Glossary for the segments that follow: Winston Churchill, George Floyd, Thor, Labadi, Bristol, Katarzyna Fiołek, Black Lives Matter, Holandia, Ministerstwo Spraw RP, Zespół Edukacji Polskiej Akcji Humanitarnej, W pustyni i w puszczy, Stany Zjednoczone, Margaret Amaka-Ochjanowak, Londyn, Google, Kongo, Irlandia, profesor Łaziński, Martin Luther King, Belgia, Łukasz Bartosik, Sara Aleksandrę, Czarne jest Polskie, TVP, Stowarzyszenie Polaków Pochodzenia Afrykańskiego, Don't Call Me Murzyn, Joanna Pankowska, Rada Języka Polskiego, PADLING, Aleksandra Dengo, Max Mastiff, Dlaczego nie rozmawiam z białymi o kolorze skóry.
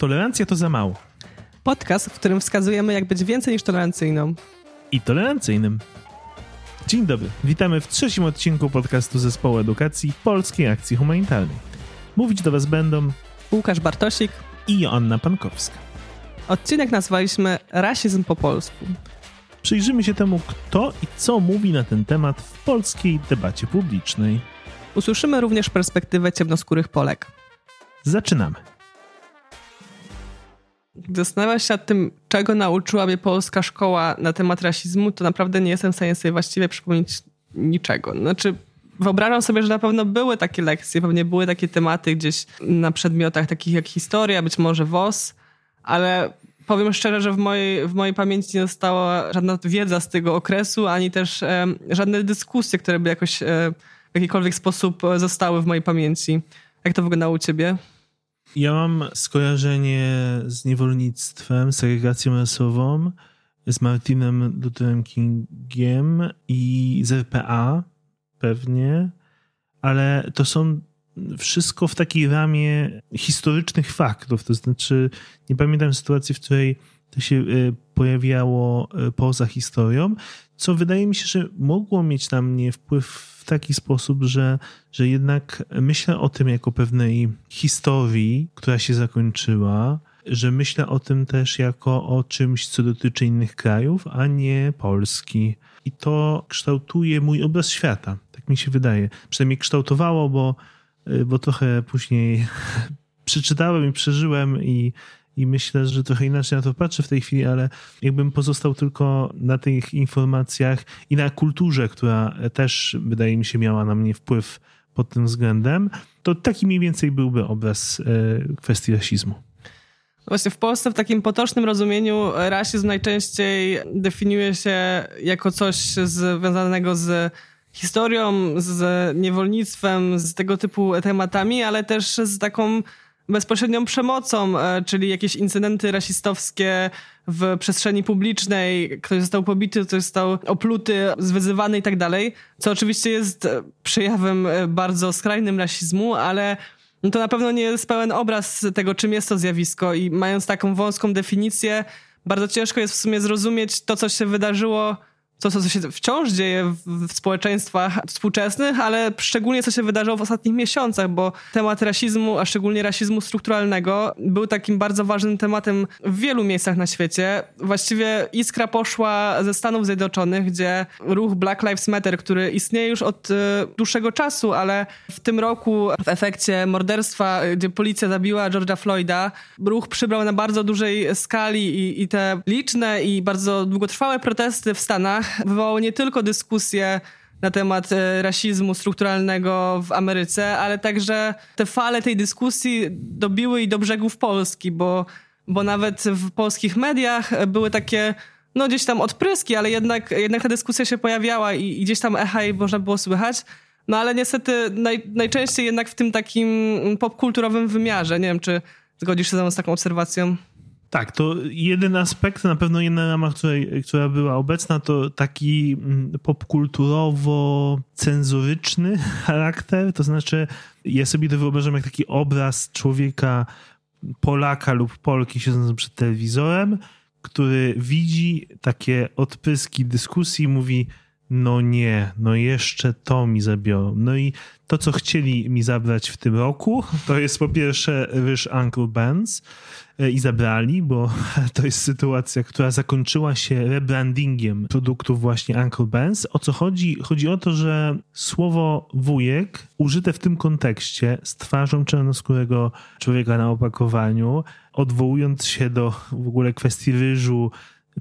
Tolerancja to za mało. Podcast, w którym wskazujemy, jak być więcej niż tolerancyjną. I tolerancyjnym. Dzień dobry, witamy w 3. odcinku podcastu Zespołu Edukacji Polskiej Akcji Humanitarnej. Mówić do was będą Łukasz Bartosik i Joanna Pankowska. Odcinek nazwaliśmy Rasizm po polsku. Przyjrzymy się temu, kto i co mówi na ten temat w polskiej debacie publicznej. Usłyszymy również perspektywę ciemnoskórych Polek. Zaczynamy. Gdy zastanawiam się nad tym, czego nauczyła mnie polska szkoła na temat rasizmu, to naprawdę nie jestem w stanie sobie właściwie przypomnieć niczego. Znaczy, wyobrażam sobie, że na pewno były takie lekcje, pewnie były takie tematy gdzieś na przedmiotach takich jak historia, być może WOS, ale powiem szczerze, że w mojej pamięci nie została żadna wiedza z tego okresu, ani też żadne dyskusje, które by jakoś w jakikolwiek sposób zostały w mojej pamięci. Jak to wyglądało u ciebie? Ja mam skojarzenie z niewolnictwem, z segregacją rasową, z Martinem Lutherem Kingiem i z RPA pewnie, ale to są wszystko w takiej ramie historycznych faktów, to znaczy nie pamiętam sytuacji, w której to się pojawiało poza historią, co wydaje mi się, że mogło mieć na mnie wpływ w taki sposób, że jednak myślę o tym jako pewnej historii, która się zakończyła, że myślę o tym też jako o czymś, co dotyczy innych krajów, a nie Polski. I to kształtuje mój obraz świata, tak mi się wydaje. Przynajmniej kształtowało, bo trochę później przeczytałem i przeżyłem i myślę, że trochę inaczej na to patrzę w tej chwili, ale jakbym pozostał tylko na tych informacjach i na kulturze, która też wydaje mi się miała na mnie wpływ pod tym względem, to taki mniej więcej byłby obraz kwestii rasizmu. Właśnie w Polsce w takim potocznym rozumieniu rasizm najczęściej definiuje się jako coś związanego z historią, z niewolnictwem, z tego typu tematami, ale też z taką bezpośrednią przemocą, czyli jakieś incydenty rasistowskie w przestrzeni publicznej, ktoś został pobity, ktoś został opluty, zwyzywany i tak dalej, co oczywiście jest przejawem bardzo skrajnym rasizmu, ale to na pewno nie jest pełen obraz tego, czym jest to zjawisko i mając taką wąską definicję, bardzo ciężko jest w sumie zrozumieć to, co się wydarzyło, to, co się wciąż dzieje w społeczeństwach współczesnych, ale szczególnie co się wydarzyło w ostatnich miesiącach, bo temat rasizmu, a szczególnie rasizmu strukturalnego, był takim bardzo ważnym tematem w wielu miejscach na świecie. Właściwie iskra poszła ze Stanów Zjednoczonych, gdzie ruch Black Lives Matter, który istnieje już od dłuższego czasu, ale w tym roku w efekcie morderstwa, gdzie policja zabiła George'a Floyda, ruch przybrał na bardzo dużej skali i te liczne i bardzo długotrwałe protesty w Stanach wywołało nie tylko dyskusję na temat rasizmu strukturalnego w Ameryce, ale także te fale tej dyskusji dobiły i do brzegów Polski, bo nawet w polskich mediach były takie, no gdzieś tam odpryski, ale jednak ta dyskusja się pojawiała i gdzieś tam echa jej można było słychać. No ale niestety najczęściej jednak w tym takim popkulturowym wymiarze. Nie wiem, czy zgodzisz się ze mną z taką obserwacją? Tak, to jeden aspekt, na pewno jedna rama, która była obecna, to taki popkulturowo-cenzuryczny charakter, to znaczy ja sobie to wyobrażam jak taki obraz człowieka, Polaka lub Polki siedzącego przed telewizorem, który widzi takie odpyski dyskusji i mówi no nie, no jeszcze to mi zabiorą. No i to, co chcieli mi zabrać w tym roku, to jest po pierwsze ryż Uncle Ben's i zabrali, bo to jest sytuacja, która zakończyła się rebrandingiem produktów właśnie Uncle Ben's. O co chodzi? Chodzi o to, że słowo wujek użyte w tym kontekście z twarzą czarnoskórego człowieka na opakowaniu, odwołując się do w ogóle kwestii ryżu,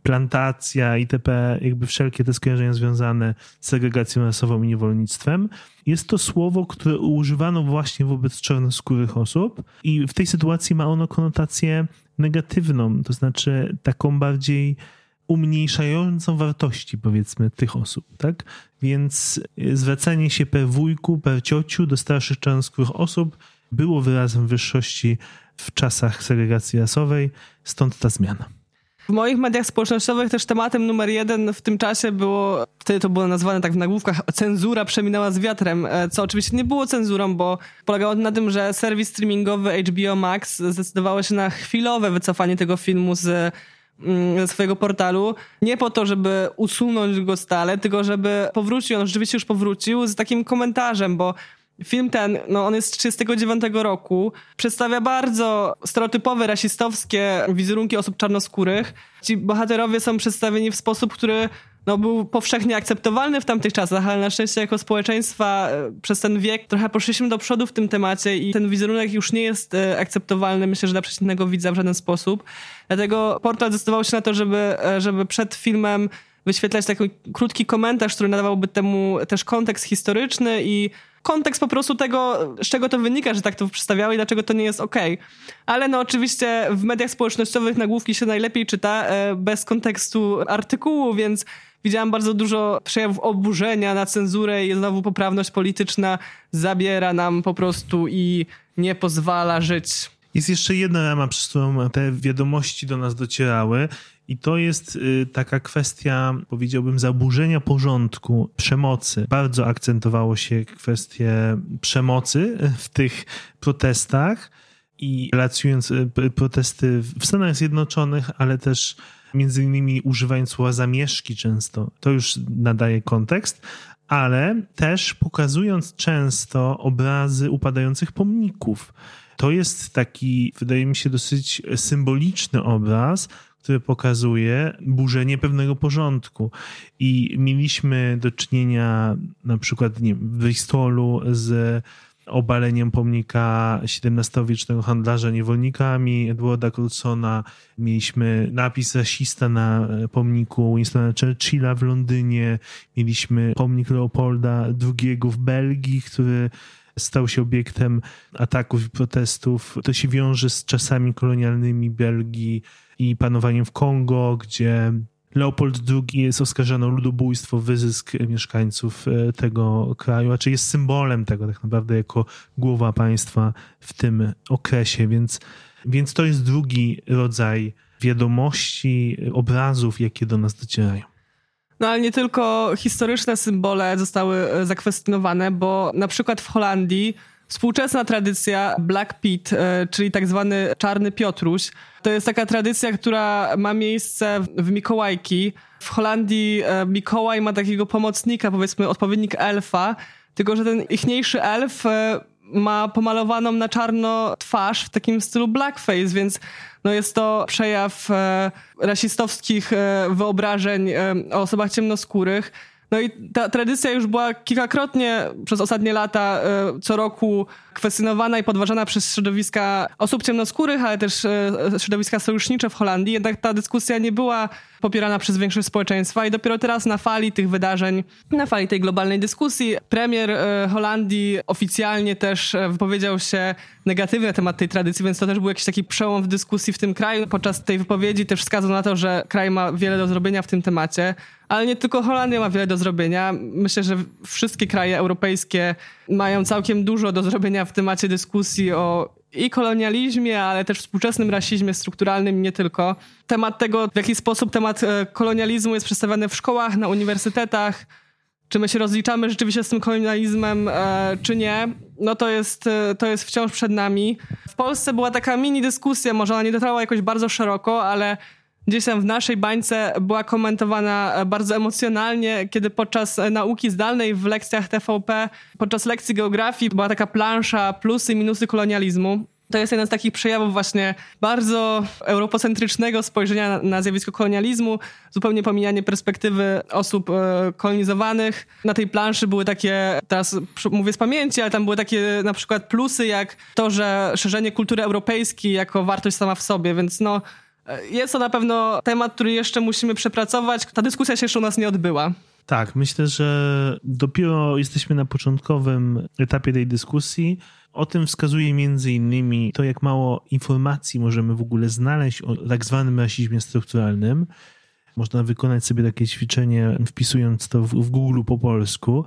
plantacja itp., jakby wszelkie te skojarzenia związane z segregacją rasową i niewolnictwem. Jest to słowo, które używano właśnie wobec czarnoskórych osób i w tej sytuacji ma ono konotację negatywną, to znaczy taką bardziej umniejszającą wartości, powiedzmy, tych osób, tak? Więc zwracanie się per wujku, per ciociu do starszych czarnoskórych osób było wyrazem wyższości w czasach segregacji rasowej, stąd ta zmiana. W moich mediach społecznościowych też tematem numer jeden w tym czasie było, wtedy to było nazwane tak w nagłówkach, cenzura przeminęła z wiatrem, co oczywiście nie było cenzurą, bo polegało to na tym, że serwis streamingowy HBO Max zdecydowało się na chwilowe wycofanie tego filmu ze swojego portalu, nie po to, żeby usunąć go stale, tylko żeby powrócił, on rzeczywiście już powrócił z takim komentarzem, bo film ten, no on jest z 1939 roku, przedstawia bardzo stereotypowe, rasistowskie wizerunki osób czarnoskórych. Ci bohaterowie są przedstawieni w sposób, który no, był powszechnie akceptowalny w tamtych czasach, ale na szczęście jako społeczeństwa przez ten wiek trochę poszliśmy do przodu w tym temacie i ten wizerunek już nie jest akceptowalny, myślę, że dla przeciętnego widza w żaden sposób. Dlatego portal zdecydował się na to, żeby przed filmem wyświetlać taki krótki komentarz, który nadawałby temu też kontekst historyczny i kontekst po prostu tego, z czego to wynika, że tak to przedstawiały i dlaczego to nie jest okej. Ale no oczywiście w mediach społecznościowych nagłówki się najlepiej czyta bez kontekstu artykułu, więc widziałam bardzo dużo przejawów oburzenia na cenzurę i znowu poprawność polityczna zabiera nam po prostu i nie pozwala żyć. Jest jeszcze jedna rama, przez którą te wiadomości do nas docierały i to jest taka kwestia, powiedziałbym, zaburzenia porządku, przemocy. Bardzo akcentowało się kwestię przemocy w tych protestach i relacjonując protesty w Stanach Zjednoczonych, ale też między innymi używając słowa zamieszki często. To już nadaje kontekst, ale też pokazując często obrazy upadających pomników. To jest taki, wydaje mi się, dosyć symboliczny obraz, który pokazuje burzenie pewnego porządku. I mieliśmy do czynienia na przykład w Bristolu z obaleniem pomnika XVII-wiecznego handlarza niewolnikami Edwarda Coulsona. Mieliśmy napis rasista na pomniku Winstona Churchilla w Londynie. Mieliśmy pomnik Leopolda II w Belgii, który stał się obiektem ataków i protestów. To się wiąże z czasami kolonialnymi Belgii i panowaniem w Kongo, gdzie Leopold II jest oskarżany o ludobójstwo, wyzysk mieszkańców tego kraju, a czy jest symbolem tego tak naprawdę jako głowa państwa w tym okresie, więc to jest drugi rodzaj wiadomości, obrazów, jakie do nas docierają. No ale nie tylko historyczne symbole zostały zakwestionowane, bo na przykład w Holandii współczesna tradycja Black Pete, czyli tak zwany Czarny Piotruś, to jest taka tradycja, która ma miejsce w Mikołajki. W Holandii Mikołaj ma takiego pomocnika, powiedzmy odpowiednik elfa, tylko że ten ichniejszy elf ma pomalowaną na czarno twarz w takim stylu blackface, więc no jest to przejaw rasistowskich wyobrażeń o osobach ciemnoskórych. No i ta tradycja już była kilkakrotnie przez ostatnie lata co roku kwestionowana i podważana przez środowiska osób ciemnoskórych, ale też środowiska sojusznicze w Holandii. Jednak ta dyskusja nie była popierana przez większość społeczeństwa i dopiero teraz na fali tych wydarzeń, na fali tej globalnej dyskusji premier Holandii oficjalnie też wypowiedział się negatywnie na temat tej tradycji, więc to też był jakiś taki przełom w dyskusji w tym kraju. Podczas tej wypowiedzi też wskazał na to, że kraj ma wiele do zrobienia w tym temacie. Ale nie tylko Holandia ma wiele do zrobienia. Myślę, że wszystkie kraje europejskie mają całkiem dużo do zrobienia w temacie dyskusji o i kolonializmie, ale też współczesnym rasizmie strukturalnym, nie tylko. Temat tego, w jaki sposób temat kolonializmu jest przedstawiany w szkołach, na uniwersytetach, czy my się rozliczamy rzeczywiście z tym kolonializmem, czy nie, no to jest wciąż przed nami. W Polsce była taka mini dyskusja, może ona nie dotarła jakoś bardzo szeroko, ale gdzieś tam w naszej bańce była komentowana bardzo emocjonalnie, kiedy podczas nauki zdalnej w lekcjach TVP, podczas lekcji geografii była taka plansza plusy i minusy kolonializmu. To jest jeden z takich przejawów właśnie bardzo europocentrycznego spojrzenia na zjawisko kolonializmu, zupełnie pomijanie perspektywy osób kolonizowanych. Na tej planszy były takie, teraz mówię z pamięci, ale tam były takie na przykład plusy jak to, że szerzenie kultury europejskiej jako wartość sama w sobie, więc no jest to na pewno temat, który jeszcze musimy przepracować. Ta dyskusja się jeszcze u nas nie odbyła. Tak, myślę, że dopiero jesteśmy na początkowym etapie tej dyskusji. O tym wskazuje między innymi to, jak mało informacji możemy w ogóle znaleźć o tak zwanym rasizmie strukturalnym. Można wykonać sobie takie ćwiczenie, wpisując to w Google po polsku.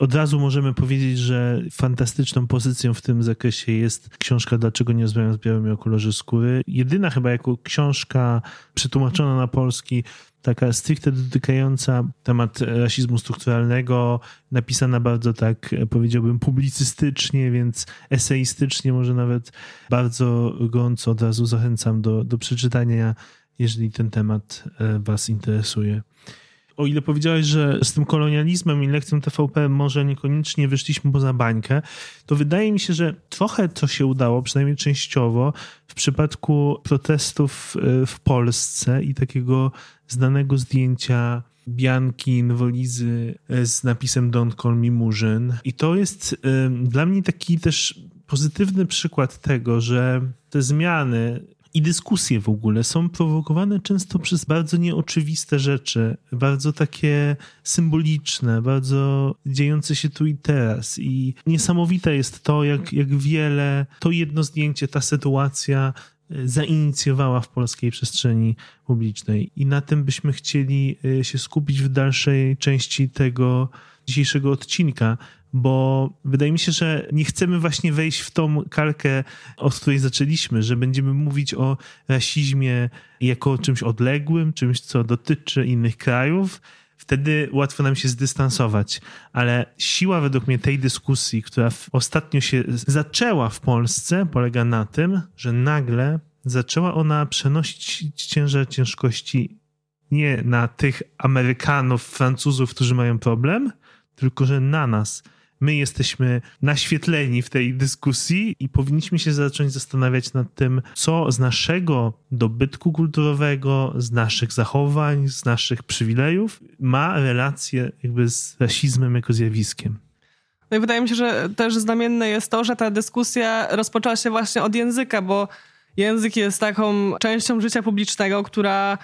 Od razu możemy powiedzieć, że fantastyczną pozycją w tym zakresie jest książka Dlaczego nie rozmawiam z białymi o kolorze skóry. Jedyna chyba jako książka przetłumaczona na polski, taka stricte dotykająca temat rasizmu strukturalnego, napisana bardzo tak, powiedziałbym, publicystycznie, więc eseistycznie może nawet, bardzo gorąco od razu zachęcam do przeczytania, jeżeli ten temat was interesuje. O ile powiedziałeś, że z tym kolonializmem i lekcją TVP może niekoniecznie wyszliśmy poza bańkę, to wydaje mi się, że trochę to się udało, przynajmniej częściowo, w przypadku protestów w Polsce i takiego znanego zdjęcia Bianki Nwolizy z napisem Don't Call Me Murzyn. I to jest dla mnie taki też pozytywny przykład tego, że te zmiany i dyskusje w ogóle są prowokowane często przez bardzo nieoczywiste rzeczy, bardzo takie symboliczne, bardzo dziejące się tu i teraz. I niesamowite jest to, jak wiele to jedno zdjęcie, ta sytuacja zainicjowała w polskiej przestrzeni publicznej. I na tym byśmy chcieli się skupić w dalszej części tego dzisiejszego odcinka, bo wydaje mi się, że nie chcemy właśnie wejść w tą kalkę, od której zaczęliśmy, że będziemy mówić o rasizmie jako czymś odległym, czymś, co dotyczy innych krajów. Wtedy łatwo nam się zdystansować, ale siła według mnie tej dyskusji, która ostatnio się zaczęła w Polsce, polega na tym, że nagle zaczęła ona przenosić ciężar ciężkości nie na tych Amerykanów, Francuzów, którzy mają problem, tylko że na nas. My jesteśmy naświetleni w tej dyskusji i powinniśmy się zacząć zastanawiać nad tym, co z naszego dobytku kulturowego, z naszych zachowań, z naszych przywilejów ma relację jakby z rasizmem jako zjawiskiem. No i wydaje mi się, że też znamienne jest to, że ta dyskusja rozpoczęła się właśnie od języka, bo język jest taką częścią życia publicznego, która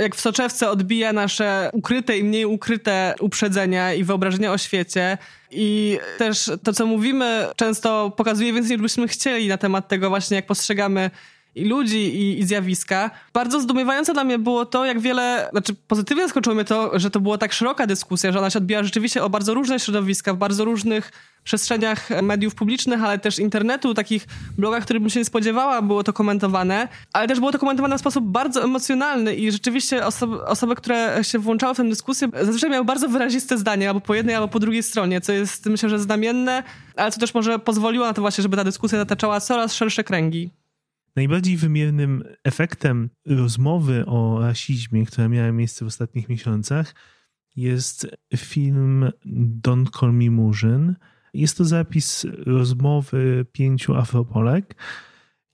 jak w soczewce odbija nasze ukryte i mniej ukryte uprzedzenia i wyobrażenia o świecie. I też to, co mówimy, często pokazuje więcej, niż byśmy chcieli na temat tego właśnie, jak postrzegamy i ludzi, i zjawiska. Bardzo zdumiewające dla mnie było to, jak wiele, pozytywnie zaskoczyło mnie to, że to była tak szeroka dyskusja, że ona się odbijała rzeczywiście o bardzo różne środowiska, w bardzo różnych przestrzeniach mediów publicznych, ale też internetu, takich blogach, których bym się nie spodziewała, było to komentowane, ale też było to komentowane w sposób bardzo emocjonalny i rzeczywiście osoby, które się włączały w tę dyskusję, zazwyczaj miały bardzo wyraziste zdanie, albo po jednej, albo po drugiej stronie, co jest, myślę, że znamienne, ale co też może pozwoliło na to właśnie, żeby ta dyskusja zataczała coraz szersze kręgi. Najbardziej wymiernym efektem rozmowy o rasizmie, która miała miejsce w ostatnich miesiącach, jest film Don't Call Me Murzyn. Jest to zapis rozmowy 5 Afropolek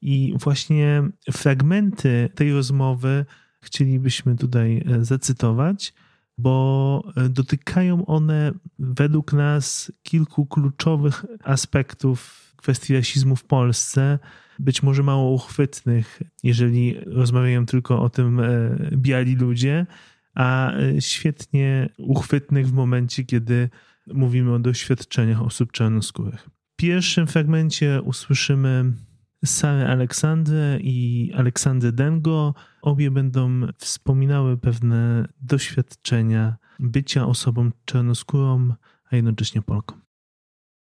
i właśnie fragmenty tej rozmowy chcielibyśmy tutaj zacytować, bo dotykają one według nas kilku kluczowych aspektów kwestii rasizmu w Polsce, być może mało uchwytnych, jeżeli rozmawiają tylko o tym biali ludzie, a świetnie uchwytnych w momencie, kiedy mówimy o doświadczeniach osób czarnoskórych. W pierwszym fragmencie usłyszymy Sarę Aleksandrę i Aleksandrę Dengo. Obie będą wspominały pewne doświadczenia bycia osobą czarnoskórą, a jednocześnie Polką.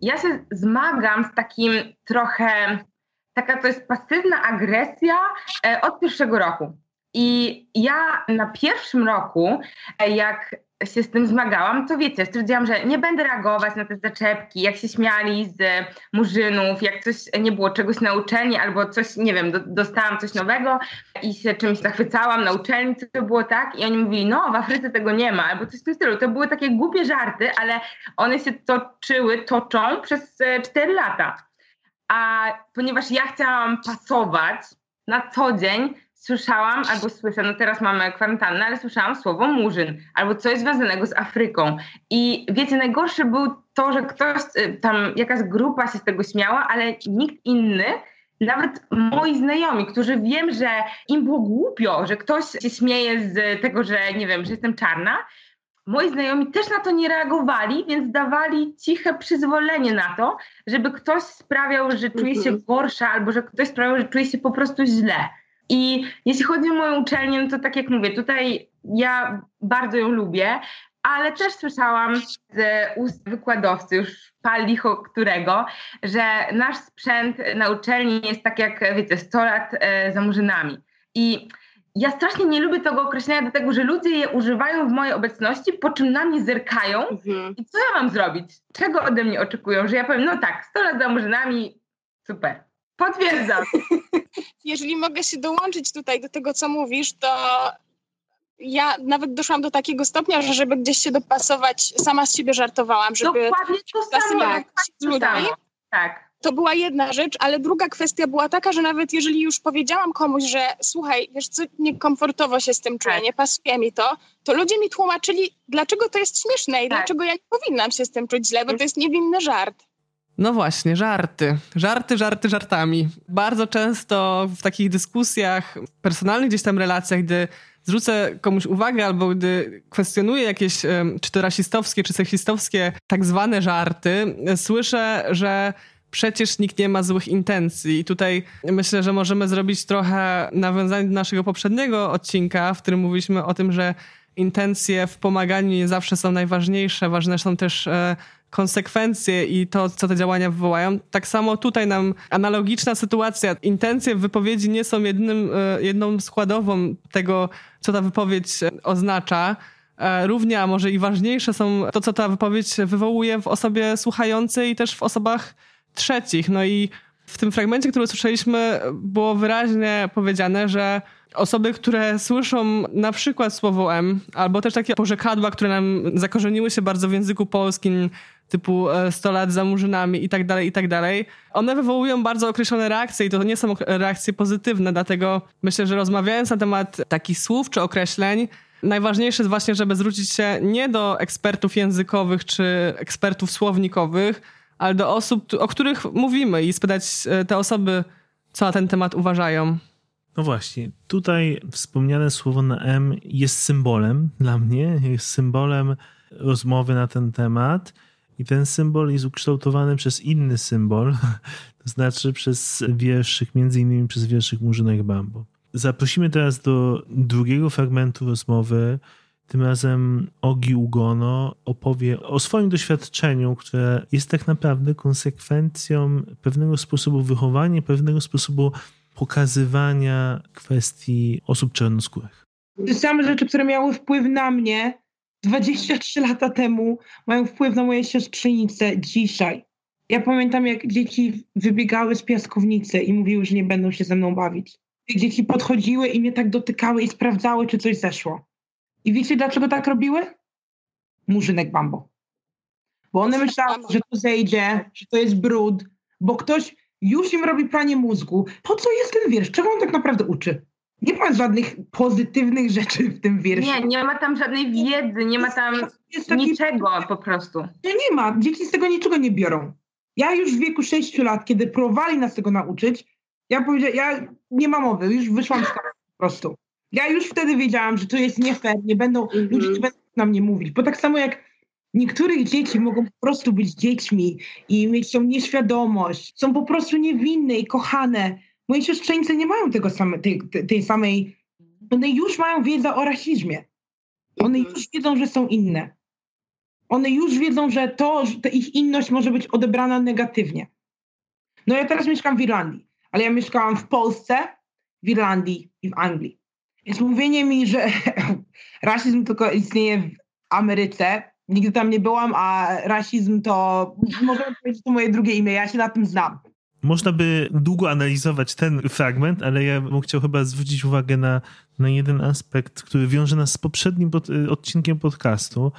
Ja się zmagam z takim trochę, taka to jest pasywna agresja od pierwszego roku. I ja na pierwszym roku, jak się z tym zmagałam, to wiecie, stwierdziłam, że nie będę reagować na te zaczepki, jak się śmiali z murzynów, jak coś nie było czegoś na uczelni, albo coś, nie wiem, dostałam coś nowego i się czymś zachwycałam na uczelni, co to było tak? I oni mówili, no w Afryce tego nie ma, albo coś w tym stylu. To były takie głupie żarty, ale one się toczą przez 4 lata. A ponieważ ja chciałam pasować, na co dzień słyszałam, albo słyszę, no teraz mamy kwarantannę, ale słyszałam słowo murzyn, albo coś związanego z Afryką. I wiecie, najgorsze było to, że ktoś tam, jakaś grupa się z tego śmiała, ale nikt inny, nawet moi znajomi, którzy wiem, że im było głupio, że ktoś się śmieje z tego, że nie wiem, że jestem czarna, moi znajomi też na to nie reagowali, więc dawali ciche przyzwolenie na to, żeby ktoś sprawiał, że czuje się gorsza, albo że ktoś sprawiał, że czuje się po prostu źle. I jeśli chodzi o moją uczelnię, no to tak jak mówię, tutaj Ja bardzo ją lubię, ale też słyszałam z ust wykładowcy, już pal licho którego, że nasz sprzęt na uczelni jest tak jak, wiecie, 100 lat za Murzynami. I ja strasznie nie lubię tego określenia, dlatego że ludzie je używają w mojej obecności, po czym na mnie zerkają. I co ja mam zrobić? Czego ode mnie oczekują? Że ja powiem, no tak, 100 lat za Murzynami, super. Potwierdzam. Jeżeli mogę się dołączyć tutaj do tego, co mówisz, to ja nawet doszłam do takiego stopnia, że żeby gdzieś się dopasować, sama z siebie żartowałam, żeby dopasować ludzi. Tak. To była jedna rzecz, ale druga kwestia była taka, że nawet jeżeli już powiedziałam komuś, że słuchaj, wiesz co, niekomfortowo się z tym czuję, nie pasuje mi to, to ludzie mi tłumaczyli, dlaczego to jest śmieszne i dlaczego ja nie powinnam się z tym czuć źle, bo to jest niewinny żart. No właśnie, żarty. Żarty żartami. Bardzo często w takich dyskusjach, personalnych gdzieś tam relacjach, gdy zwrócę komuś uwagę albo gdy kwestionuję jakieś czy to rasistowskie, czy seksistowskie tak zwane żarty, słyszę, że przecież nikt nie ma złych intencji. I tutaj myślę, że możemy zrobić trochę nawiązanie do naszego poprzedniego odcinka, w którym mówiliśmy o tym, że intencje w pomaganiu nie zawsze są najważniejsze. Ważne są też konsekwencje i to, co te działania wywołają. Tak samo tutaj nam analogiczna sytuacja. Intencje w wypowiedzi nie są jedną składową tego, co ta wypowiedź oznacza. Równie, a może i ważniejsze są to, co ta wypowiedź wywołuje w osobie słuchającej i też w osobach trzecich. No i w tym fragmencie, który słyszeliśmy, było wyraźnie powiedziane, że osoby, które słyszą na przykład słowo M, albo też takie porzekadła, które nam zakorzeniły się bardzo w języku polskim, typu 100 lat za Murzynami i tak dalej, one wywołują bardzo określone reakcje i to nie są reakcje pozytywne, dlatego myślę, że rozmawiając na temat takich słów czy określeń, najważniejsze jest właśnie, żeby zwrócić się nie do ekspertów językowych czy ekspertów słownikowych, ale do osób, o których mówimy i spytać te osoby, co na ten temat uważają. No właśnie, tutaj wspomniane słowo na M jest symbolem dla mnie, jest symbolem rozmowy na ten temat i ten symbol jest ukształtowany przez inny symbol, to znaczy przez wierszyk, między innymi przez wierszyk Murzynek Bambo. Zaprosimy teraz do drugiego fragmentu rozmowy. Tym razem Ogi Ugono opowie o swoim doświadczeniu, które jest tak naprawdę konsekwencją pewnego sposobu wychowania, pewnego sposobu pokazywania kwestii osób czarnoskórych. Te same rzeczy, które miały wpływ na mnie 23 lata temu, mają wpływ na moje siostrzenice dzisiaj. Ja pamiętam, jak dzieci wybiegały z piaskownicy i mówiły, że nie będą się ze mną bawić. Dzieci podchodziły i mnie tak dotykały i sprawdzały, czy coś zeszło. I wiecie, dlaczego tak robiły? Murzynek Bambo. Bo one myślały, że to zejdzie, że to jest brud, bo ktoś już im robi pranie mózgu. Po co jest ten wiersz? Czego on tak naprawdę uczy? Nie ma żadnych pozytywnych rzeczy w tym wierszu. Nie ma tam żadnej wiedzy, nie ma tam niczego po prostu. Nie ma. Dzieci z tego niczego nie biorą. Ja już w wieku 6 lat, kiedy próbowali nas tego nauczyć, ja powiedziałam, ja nie mam mowy, już wyszłam z tego po prostu. Ja już wtedy wiedziałam, że to jest nie fair, nie będą, ludzie nie będą na mnie mówić. Bo tak samo jak niektórych dzieci mogą po prostu być dziećmi i mieć tą nieświadomość, są po prostu niewinne i kochane. Moje siostrzenice nie mają tego tej samej... One już mają wiedzę o rasizmie. One już wiedzą, że są inne. One już wiedzą, że że ich inność może być odebrana negatywnie. No ja teraz mieszkam w Irlandii, ale ja mieszkałam w Polsce, w Irlandii i w Anglii. Więc mówienie mi, że rasizm tylko istnieje w Ameryce, nigdy tam nie byłam, a rasizm to, można powiedzieć, to moje drugie imię, ja się na tym znam. Można by długo analizować ten fragment, ale ja bym chciał chyba zwrócić uwagę na jeden aspekt, który wiąże nas z poprzednim odcinkiem podcastu.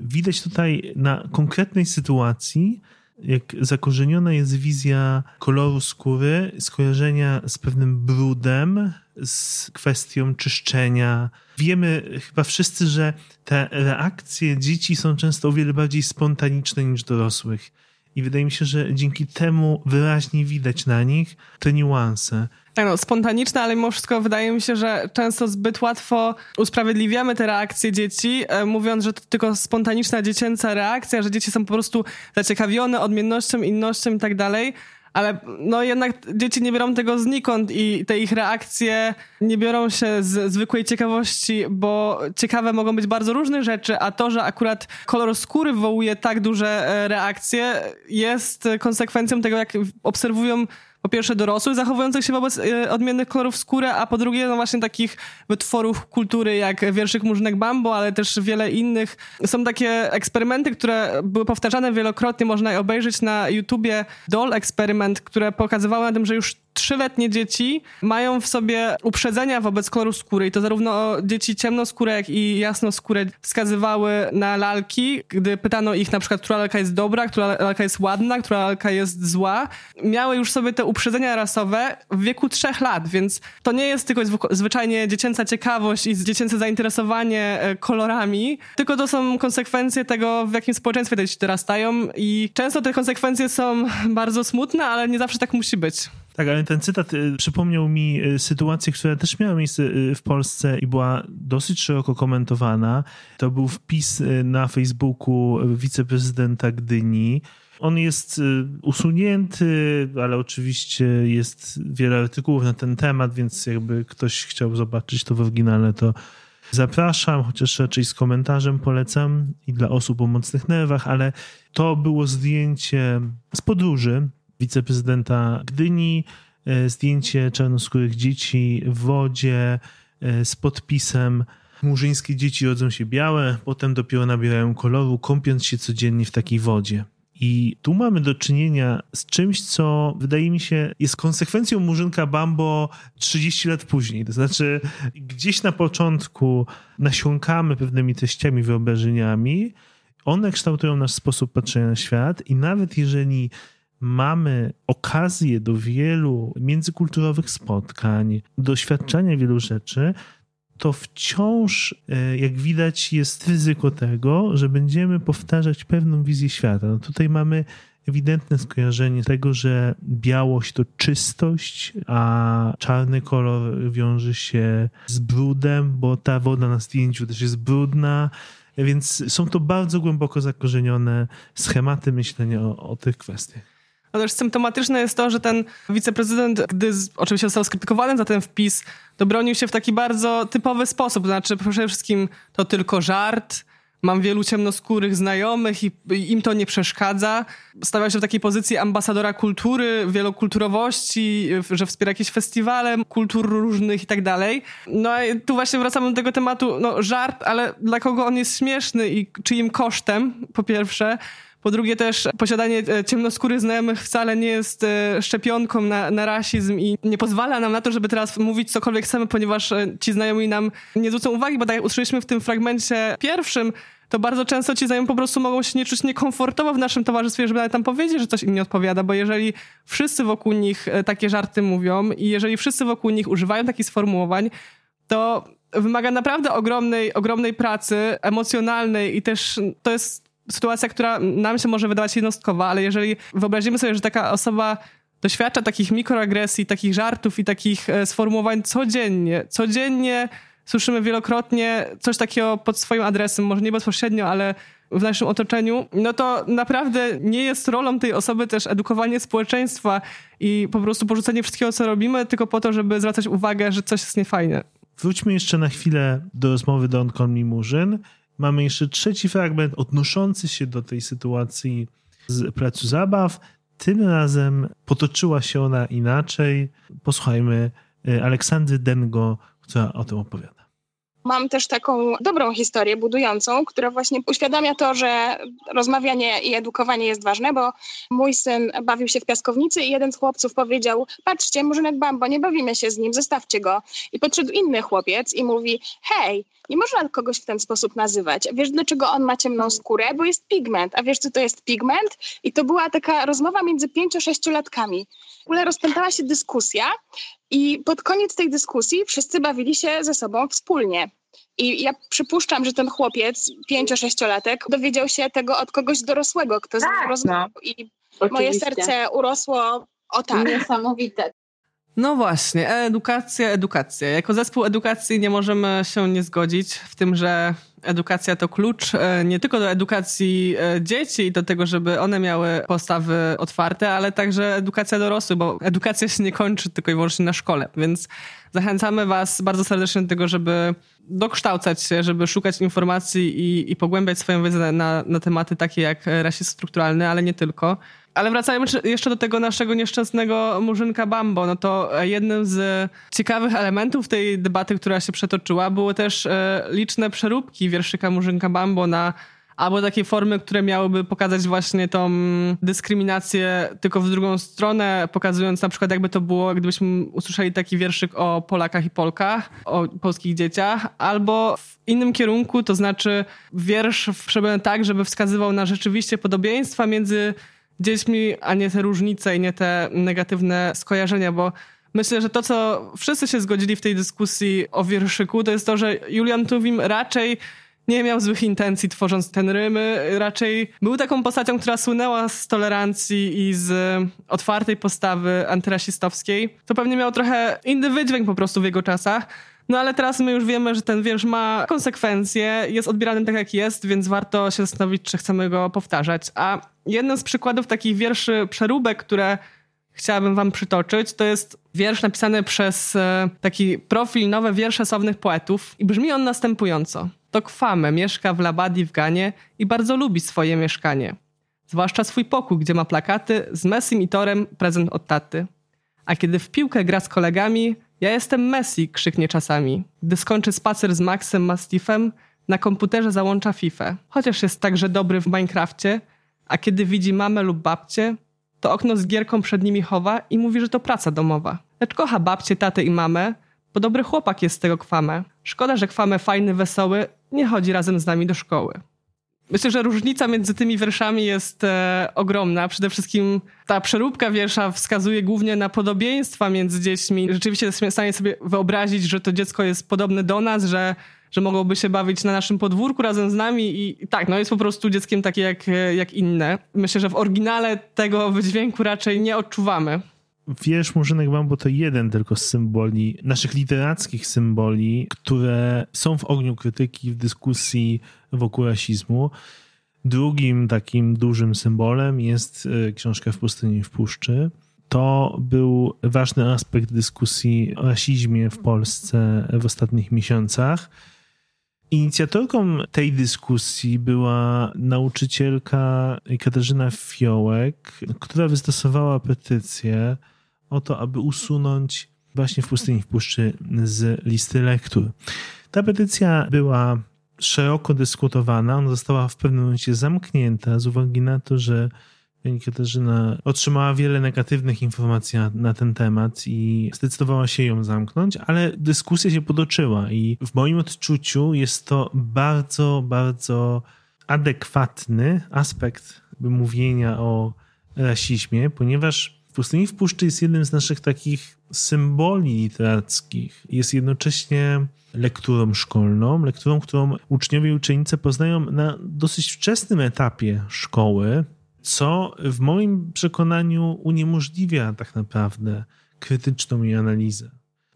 Widać tutaj na konkretnej sytuacji, jak zakorzeniona jest wizja koloru skóry, skojarzenia z pewnym brudem, z kwestią czyszczenia. Wiemy chyba wszyscy, że te reakcje dzieci są często o wiele bardziej spontaniczne niż dorosłych. I wydaje mi się, że dzięki temu wyraźnie widać na nich te niuanse. Tak, no, spontaniczne, ale mimo wszystko wydaje mi się, że często zbyt łatwo usprawiedliwiamy te reakcje dzieci, mówiąc, że to tylko spontaniczna dziecięca reakcja, że dzieci są po prostu zaciekawione odmiennością, innością i tak dalej. Ale no jednak dzieci nie biorą tego znikąd i te ich reakcje nie biorą się z zwykłej ciekawości, bo ciekawe mogą być bardzo różne rzeczy, a to, że akurat kolor skóry wywołuje tak duże reakcje, jest konsekwencją tego, jak obserwują po pierwsze dorosłych zachowujących się wobec odmiennych kolorów skóry, a po drugie no właśnie takich wytworów kultury jak wierszyk Murzynek Bambo, ale też wiele innych. Są takie eksperymenty, które były powtarzane wielokrotnie, można je obejrzeć na YouTubie. Doll eksperyment, które pokazywały na tym, że już 3-letnie dzieci mają w sobie uprzedzenia wobec koloru skóry i to zarówno dzieci ciemnoskóre, jak i jasnoskóre wskazywały na lalki, gdy pytano ich na przykład, która lalka jest dobra, która lalka jest ładna, która lalka jest zła. Miały już sobie te uprzedzenia rasowe w wieku 3 lat, więc to nie jest tylko zwyczajnie dziecięca ciekawość i dziecięce zainteresowanie kolorami, tylko to są konsekwencje tego, w jakim społeczeństwie te dzieci dorastają i często te konsekwencje są bardzo smutne, ale nie zawsze tak musi być. Tak, ale ten cytat przypomniał mi sytuację, która też miała miejsce w Polsce i była dosyć szeroko komentowana. To był wpis na Facebooku wiceprezydenta Gdyni. On jest usunięty, ale oczywiście jest wiele artykułów na ten temat, więc jakby ktoś chciał zobaczyć to w oryginale, to zapraszam, chociaż raczej z komentarzem polecam i dla osób o mocnych nerwach, ale to było zdjęcie z podróży wiceprezydenta Gdyni, zdjęcie czarnoskórych dzieci w wodzie z podpisem: murzyńskie dzieci rodzą się białe, potem dopiero nabierają koloru, kąpiąc się codziennie w takiej wodzie. I tu mamy do czynienia z czymś, co wydaje mi się jest konsekwencją Murzynka Bambo 30 lat później. To znaczy gdzieś na początku nasiąkamy pewnymi treściami, wyobrażeniami. One kształtują nasz sposób patrzenia na świat i nawet jeżeli mamy okazję do wielu międzykulturowych spotkań, doświadczenia wielu rzeczy, to wciąż, jak widać, jest ryzyko tego, że będziemy powtarzać pewną wizję świata. No tutaj mamy ewidentne skojarzenie tego, że białość to czystość, a czarny kolor wiąże się z brudem, bo ta woda na zdjęciu też jest brudna. Więc są to bardzo głęboko zakorzenione schematy myślenia o tych kwestiach. No też symptomatyczne jest to, że ten wiceprezydent, gdy oczywiście został skrytykowany za ten wpis, to bronił się w taki bardzo typowy sposób. To znaczy przede wszystkim to tylko żart, mam wielu ciemnoskórych znajomych i im to nie przeszkadza. Stawiał się w takiej pozycji ambasadora kultury, wielokulturowości, że wspiera jakieś festiwale kultur różnych i tak dalej. No i tu właśnie wracamy do tego tematu, no żart, ale dla kogo on jest śmieszny i czyim kosztem, po pierwsze. Po drugie też posiadanie ciemnoskórych znajomych wcale nie jest szczepionką na rasizm i nie pozwala nam na to, żeby teraz mówić cokolwiek chcemy, ponieważ ci znajomi nam nie zwrócą uwagi, bo tak jak usłyszeliśmy w tym fragmencie pierwszym, to bardzo często ci znajomi po prostu mogą się nie czuć niekomfortowo w naszym towarzystwie, żeby nawet tam powiedzieć, że coś im nie odpowiada, bo jeżeli wszyscy wokół nich takie żarty mówią i jeżeli wszyscy wokół nich używają takich sformułowań, to wymaga naprawdę ogromnej pracy emocjonalnej i też to jest sytuacja, która nam się może wydawać jednostkowa, ale jeżeli wyobrazimy sobie, że taka osoba doświadcza takich mikroagresji, takich żartów i takich sformułowań codziennie słyszymy wielokrotnie coś takiego pod swoim adresem, może nie bezpośrednio, ale w naszym otoczeniu, no to naprawdę nie jest rolą tej osoby też edukowanie społeczeństwa i po prostu porzucenie wszystkiego, co robimy, tylko po to, żeby zwracać uwagę, że coś jest niefajne. Wróćmy jeszcze na chwilę do rozmowy Don't Call Me Murzyn. Mamy jeszcze trzeci fragment odnoszący się do tej sytuacji z placu zabaw. Tym razem potoczyła się ona inaczej. Posłuchajmy Aleksandry Dengo, która o tym opowiada. Mam też taką dobrą historię budującą, która właśnie uświadamia to, że rozmawianie i edukowanie jest ważne, bo mój syn bawił się w piaskownicy i jeden z chłopców powiedział: patrzcie, Murzynek Bambo, nie bawimy się z nim, zostawcie go. I podszedł inny chłopiec i mówi: hej, nie można kogoś w ten sposób nazywać. Wiesz, dlaczego on ma ciemną skórę? Bo jest pigment. A wiesz, co to jest pigment? I to była taka rozmowa między 5-6-latkami. W ogóle rozpętała się dyskusja i pod koniec tej dyskusji wszyscy bawili się ze sobą wspólnie. I ja przypuszczam, że ten chłopiec, 5-6-latek, dowiedział się tego od kogoś dorosłego, kto z nim rozmawiał. I oczywiście. Moje serce urosło o tak. Niesamowite. No właśnie, edukacja. Jako zespół edukacji nie możemy się nie zgodzić w tym, że edukacja to klucz nie tylko do edukacji dzieci i do tego, żeby one miały postawy otwarte, ale także edukacja dorosłych, bo edukacja się nie kończy tylko i wyłącznie na szkole. Więc zachęcamy was bardzo serdecznie do tego, żeby dokształcać się, żeby szukać informacji i pogłębiać swoją wiedzę na tematy takie jak rasizm strukturalny, ale nie tylko. Ale wracając jeszcze do tego naszego nieszczęsnego Murzynka Bambo, no to jednym z ciekawych elementów tej debaty, która się przetoczyła, były też liczne przeróbki wierszyka Murzynka Bambo na albo takie formy, które miałyby pokazać właśnie tą dyskryminację tylko w drugą stronę, pokazując na przykład jakby to było, gdybyśmy usłyszeli taki wierszyk o Polakach i Polkach, o polskich dzieciach, albo w innym kierunku, to znaczy wiersz przebrany tak, żeby wskazywał na rzeczywiście podobieństwa między dziećmi, a nie te różnice i nie te negatywne skojarzenia, bo myślę, że to, co wszyscy się zgodzili w tej dyskusji o wierszyku, to jest to, że Julian Tuwim raczej nie miał złych intencji tworząc ten rymy, raczej był taką postacią, która słynęła z tolerancji i z otwartej postawy antyrasistowskiej. To pewnie miał trochę inny wydźwięk po prostu w jego czasach. No ale teraz my już wiemy, że ten wiersz ma konsekwencje, jest odbierany tak jak jest, więc warto się zastanowić, czy chcemy go powtarzać. A jednym z przykładów takich wierszy przeróbek, które chciałabym wam przytoczyć, to jest wiersz napisany przez taki profil Nowe Wiersze Sławnych Poetów i brzmi on następująco. To Kwame mieszka w Labadi w Ganie i bardzo lubi swoje mieszkanie. Zwłaszcza swój pokój, gdzie ma plakaty z Messim i Torem, prezent od taty. A kiedy w piłkę gra z kolegami, ja jestem Messi, krzyknie czasami. Gdy skończy spacer z Maxem Mastiffem, na komputerze załącza Fifę. Chociaż jest także dobry w Minecrafcie, a kiedy widzi mamę lub babcię, to okno z gierką przed nimi chowa i mówi, że to praca domowa. Lecz kocha babcię, tatę i mamę, bo dobry chłopak jest z tego Kwame. Szkoda, że Kwame fajny, wesoły, nie chodzi razem z nami do szkoły. Myślę, że różnica między tymi wierszami jest ogromna. Przede wszystkim ta przeróbka wiersza wskazuje głównie na podobieństwa między dziećmi. Rzeczywiście jesteśmy w stanie sobie wyobrazić, że to dziecko jest podobne do nas, że mogłoby się bawić na naszym podwórku razem z nami i tak, no jest po prostu dzieckiem takie jak inne. Myślę, że w oryginale tego wydźwięku raczej nie odczuwamy. Wiersz Murzynek Bambo to jeden tylko z symboli, naszych literackich symboli, które są w ogniu krytyki, w dyskusji wokół rasizmu. Drugim takim dużym symbolem jest książka W pustyni i w puszczy. To był ważny aspekt dyskusji o rasizmie w Polsce w ostatnich miesiącach. Inicjatorką tej dyskusji była nauczycielka Katarzyna Fiołek, która wystosowała petycję o to, aby usunąć właśnie W pustyni i w puszczy z listy lektur. Ta petycja była szeroko dyskutowana, ona została w pewnym momencie zamknięta z uwagi na to, że pani Katarzyna otrzymała wiele negatywnych informacji na ten temat i zdecydowała się ją zamknąć, ale dyskusja się potoczyła i w moim odczuciu jest to bardzo, bardzo adekwatny aspekt mówienia o rasizmie, ponieważ W pustyni i w puszczy jest jednym z naszych takich symboli literackich. Jest jednocześnie lekturą szkolną, lekturą, którą uczniowie i uczennice poznają na dosyć wczesnym etapie szkoły, co w moim przekonaniu uniemożliwia tak naprawdę krytyczną jej analizę.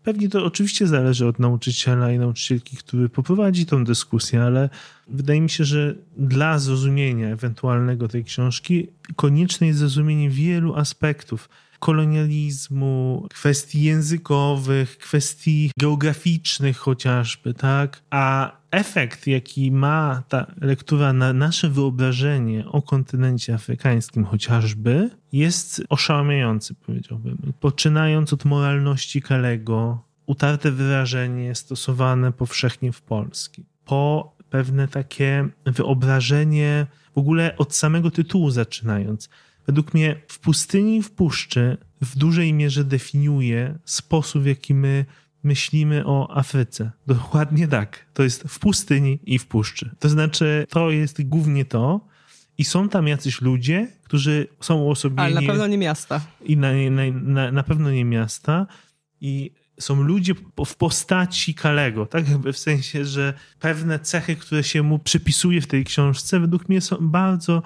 Pewnie to oczywiście zależy od nauczyciela i nauczycielki, który poprowadzi tą dyskusję, ale wydaje mi się, że dla zrozumienia ewentualnego tej książki konieczne jest zrozumienie wielu aspektów kolonializmu, kwestii językowych, kwestii geograficznych chociażby, tak? A efekt, jaki ma ta lektura na nasze wyobrażenie o kontynencie afrykańskim chociażby, jest oszałamiający, powiedziałbym. Poczynając od moralności Kalego, utarte wyrażenie stosowane powszechnie w Polsce, po pewne takie wyobrażenie, w ogóle od samego tytułu zaczynając. Według mnie W pustyni i w puszczy w dużej mierze definiuje sposób, w jaki my myślimy o Afryce. Dokładnie tak. To jest w pustyni i w puszczy. To znaczy, to jest głównie to i są tam jacyś ludzie, którzy są uosobieni... Ale na pewno nie miasta. I na pewno nie miasta i są ludzie w postaci Kalego, tak jakby w sensie, że pewne cechy, które się mu przypisuje w tej książce, według mnie są bardzo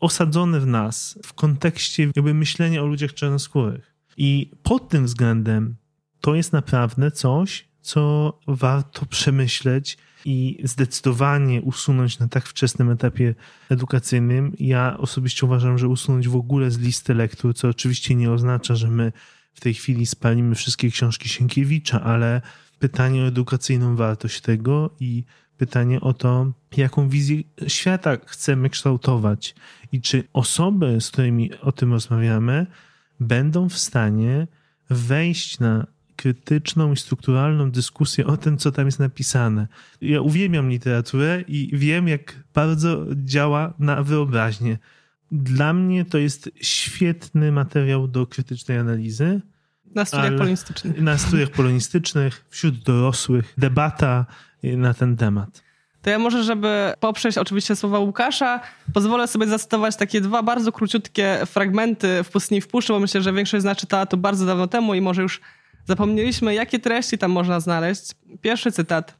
osadzone w nas w kontekście jakby myślenia o ludziach czarnoskórych. I pod tym względem to jest naprawdę coś, co warto przemyśleć i zdecydowanie usunąć na tak wczesnym etapie edukacyjnym. Ja osobiście uważam, że usunąć w ogóle z listy lektur, co oczywiście nie oznacza, że my w tej chwili spalimy wszystkie książki Sienkiewicza, ale pytanie o edukacyjną wartość tego i pytanie o to, jaką wizję świata chcemy kształtować i czy osoby, z którymi o tym rozmawiamy, będą w stanie wejść na krytyczną i strukturalną dyskusję o tym, co tam jest napisane. Ja uwielbiam literaturę i wiem, jak bardzo działa na wyobraźnię. Dla mnie to jest świetny materiał do krytycznej analizy. Na studiach polonistycznych. Na studiach polonistycznych, wśród dorosłych, debata na ten temat. To ja może, żeby poprzeć oczywiście słowa Łukasza, pozwolę sobie zacytować takie dwa bardzo króciutkie fragmenty W pustyni i w puszczy, bo myślę, że większość z nas czytała to bardzo dawno temu i może już zapomnieliśmy, jakie treści tam można znaleźć. Pierwszy cytat.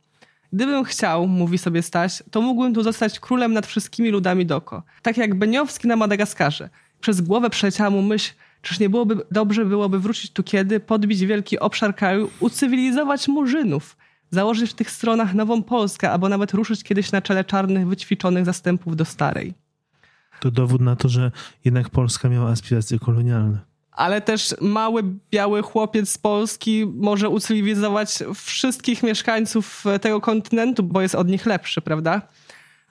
Gdybym chciał, mówi sobie Staś, to mógłbym tu zostać królem nad wszystkimi ludami doko. Tak jak Beniowski na Madagaskarze. Przez głowę przeleciała mu myśl, czyż nie byłoby dobrze byłoby wrócić tu kiedy, podbić wielki obszar kraju, ucywilizować Murzynów, założyć w tych stronach nową Polskę, albo nawet ruszyć kiedyś na czele czarnych, wyćwiczonych zastępów do starej. To dowód na to, że jednak Polska miała aspiracje kolonialne. Ale też mały, biały chłopiec z Polski może ucywilizować wszystkich mieszkańców tego kontynentu, bo jest od nich lepszy, prawda?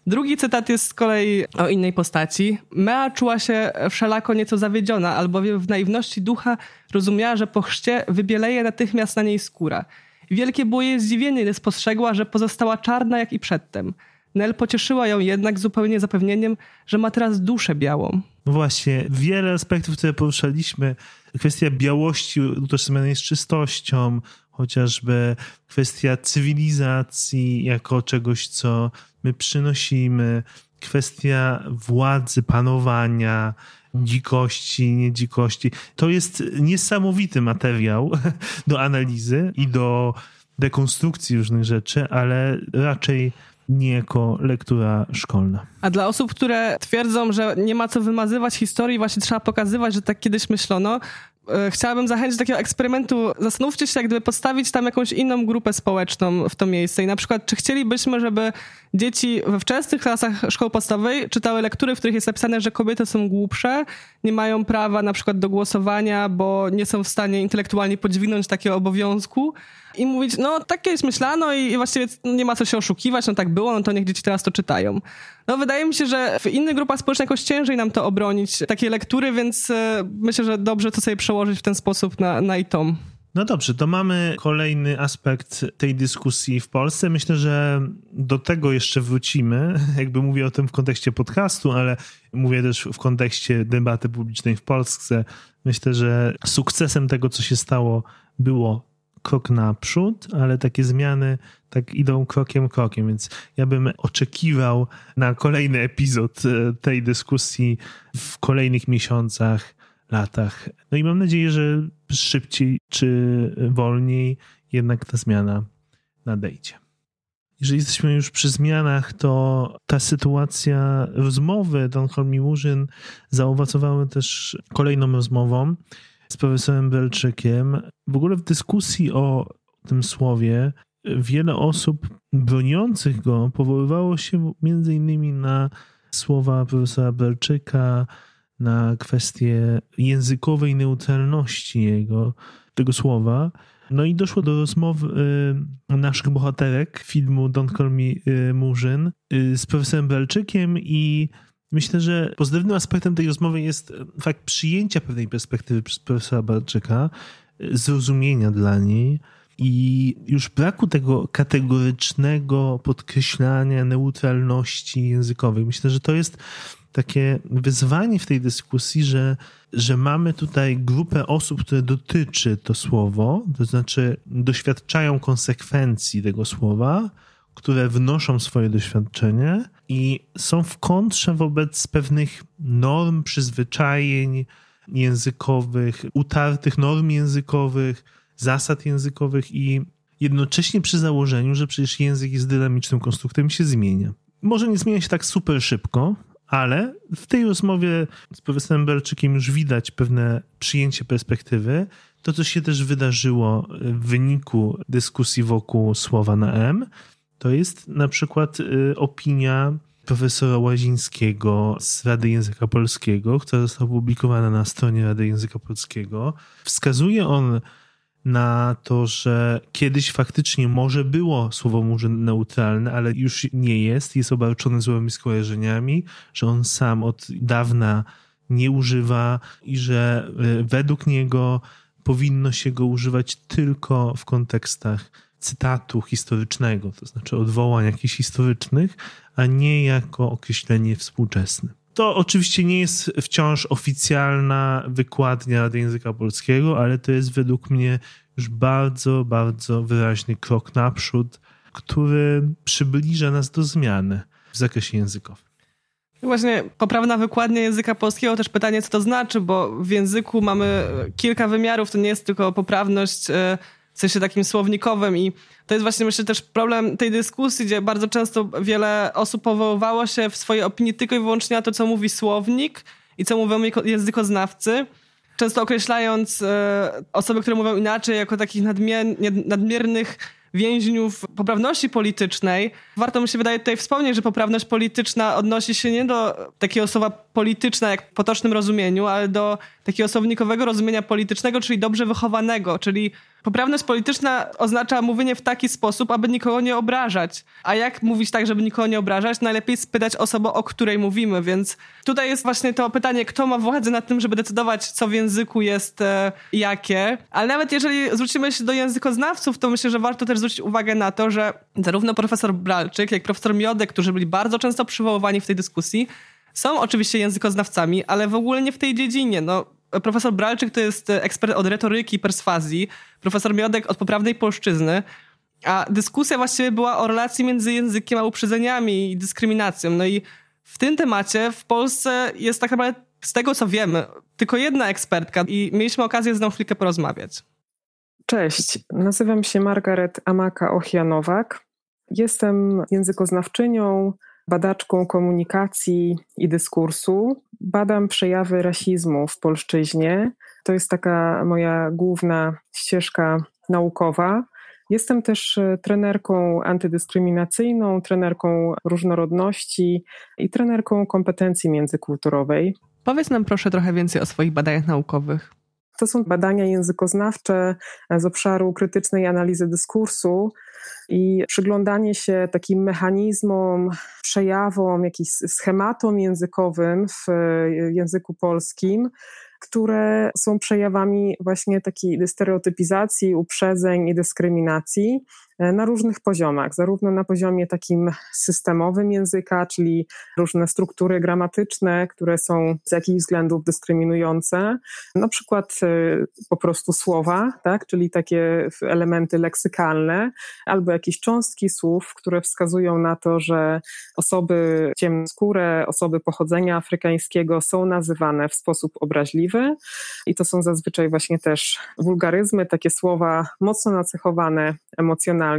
Drugi cytat jest z kolei o innej postaci. Mea czuła się wszelako nieco zawiedziona, albowiem w naiwności ducha rozumiała, że po chrzcie wybieleje natychmiast na niej skóra. Wielkie było jej zdziwienie, gdy spostrzegła, że pozostała czarna jak i przedtem. Nel pocieszyła ją jednak zupełnie zapewnieniem, że ma teraz duszę białą. Właśnie, wiele aspektów, które poruszaliśmy. Kwestia białości utożsamianej z czystością, chociażby kwestia cywilizacji jako czegoś, co my przynosimy, kwestia władzy, panowania, dzikości, niedzikości. To jest niesamowity materiał do analizy i do dekonstrukcji różnych rzeczy, ale raczej nie jako lektura szkolna. A dla osób, które twierdzą, że nie ma co wymazywać historii, właśnie trzeba pokazywać, że tak kiedyś myślono, chciałabym zachęcić do takiego eksperymentu. Zastanówcie się, jak gdyby postawić tam jakąś inną grupę społeczną w to miejsce. I na przykład, czy chcielibyśmy, żeby dzieci we wczesnych klasach szkoły podstawowej czytały lektury, w których jest napisane, że kobiety są głupsze, nie mają prawa na przykład do głosowania, bo nie są w stanie intelektualnie podźwignąć takiego obowiązku i mówić, no tak kiedyś myślano i właściwie nie ma co się oszukiwać, no tak było, no to niech dzieci teraz to czytają. No wydaje mi się, że w innych grupach społecznych jakoś ciężej nam to obronić, takie lektury, więc myślę, że dobrze to sobie przełożyć w ten sposób na i tom. No dobrze, to mamy kolejny aspekt tej dyskusji w Polsce. Myślę, że do tego jeszcze wrócimy. Jakby mówię o tym w kontekście podcastu, ale mówię też w kontekście debaty publicznej w Polsce. Myślę, że sukcesem tego, co się stało, było krok naprzód, ale takie zmiany tak idą krokiem, więc ja bym oczekiwał na kolejny epizod tej dyskusji w kolejnych miesiącach, latach. No i mam nadzieję, że szybciej czy wolniej jednak ta zmiana nadejdzie. Jeżeli jesteśmy już przy zmianach, to ta sytuacja rozmowy Don't Call Me Murzyn zaowocowała też kolejną rozmową z profesorem Bralczykiem. W ogóle w dyskusji o tym słowie wiele osób broniących go powoływało się między innymi na słowa profesora Bralczyka, na kwestię językowej neutralności jego, tego słowa. No i doszło do rozmowy naszych bohaterek filmu Don't Call Me Murzyn z profesorem Bralczykiem i myślę, że pozytywnym aspektem tej rozmowy jest fakt przyjęcia pewnej perspektywy przez profesora Bralczyka, zrozumienia dla niej i już braku tego kategorycznego podkreślania neutralności językowej. Myślę, że to jest takie wyzwanie w tej dyskusji, że mamy tutaj grupę osób, które dotyczy to słowo, to znaczy doświadczają konsekwencji tego słowa, które wnoszą swoje doświadczenie i są w kontrze wobec pewnych norm, przyzwyczajeń językowych, utartych norm językowych, zasad językowych i jednocześnie przy założeniu, że przecież język jest dynamicznym konstruktem, się zmienia. Może nie zmienia się tak super szybko, ale w tej rozmowie z profesorem Bralczykiem już widać pewne przyjęcie perspektywy to, co się też wydarzyło w wyniku dyskusji wokół słowa na M, to jest na przykład opinia profesora Łazińskiego z Rady Języka Polskiego, która została opublikowana na stronie Rady Języka Polskiego. Wskazuje on na to, że kiedyś faktycznie może było słowo Murzyn neutralne, ale już nie jest, jest obarczone złymi skojarzeniami, że on sam od dawna nie używa i że według niego powinno się go używać tylko w kontekstach cytatu historycznego, to znaczy odwołań jakichś historycznych, a nie jako określenie współczesne. To oczywiście nie jest wciąż oficjalna wykładnia Rady Języka Polskiego, ale to jest według mnie już bardzo, bardzo wyraźny krok naprzód, który przybliża nas do zmiany w zakresie językowym. Właśnie poprawna wykładnia języka polskiego, też pytanie, co to znaczy, bo w języku mamy kilka wymiarów, to nie jest tylko poprawność w sensie takim słownikowym i to jest właśnie, myślę, też problem tej dyskusji, gdzie bardzo często wiele osób powoływało się w swojej opinii tylko i wyłącznie na to, co mówi słownik i co mówią językoznawcy, często określając osoby, które mówią inaczej, jako takich nadmiernych więźniów poprawności politycznej. Warto, mi się wydaje, tutaj wspomnieć, że poprawność polityczna odnosi się nie do takiego słowa polityczna jak w potocznym rozumieniu, ale do takiego słownikowego rozumienia politycznego, czyli dobrze wychowanego, czyli poprawność polityczna oznacza mówienie w taki sposób, aby nikogo nie obrażać. A jak mówić tak, żeby nikogo nie obrażać? Najlepiej spytać osobę, o której mówimy, więc tutaj jest właśnie to pytanie, kto ma władzę nad tym, żeby decydować, co w języku jest jakie. Ale nawet jeżeli zwrócimy się do językoznawców, to myślę, że warto też zwrócić uwagę na to, że zarówno profesor Bralczyk, jak profesor Miodek, którzy byli bardzo często przywoływani w tej dyskusji, są oczywiście językoznawcami, ale w ogóle nie w tej dziedzinie. No, profesor Bralczyk to jest ekspert od retoryki i perswazji, profesor Miodek od poprawnej polszczyzny, a dyskusja właściwie była o relacji między językiem a uprzedzeniami i dyskryminacją. No i w tym temacie w Polsce jest tak naprawdę, z tego co wiemy, tylko jedna ekspertka i mieliśmy okazję z nią chwilkę porozmawiać. Cześć, nazywam się Margaret Amaka-Ochjanowak. Jestem językoznawczynią, badaczką komunikacji i dyskursu. Badam przejawy rasizmu w polszczyźnie. To jest taka moja główna ścieżka naukowa. Jestem też trenerką antydyskryminacyjną, trenerką różnorodności i trenerką kompetencji międzykulturowej. Powiedz nam proszę trochę więcej o swoich badaniach naukowych. To są badania językoznawcze z obszaru krytycznej analizy dyskursu i przyglądanie się takim mechanizmom, przejawom, jakimś schematom językowym w języku polskim, które są przejawami właśnie takiej stereotypizacji, uprzedzeń i dyskryminacji na różnych poziomach, zarówno na poziomie takim systemowym języka, czyli różne struktury gramatyczne, które są z jakichś względów dyskryminujące, na przykład po prostu słowa, tak, czyli takie elementy leksykalne, albo jakieś cząstki słów, które wskazują na to, że osoby ciemnoskóre, osoby pochodzenia afrykańskiego są nazywane w sposób obraźliwy i to są zazwyczaj właśnie też wulgaryzmy, takie słowa mocno nacechowane emocjonalnie,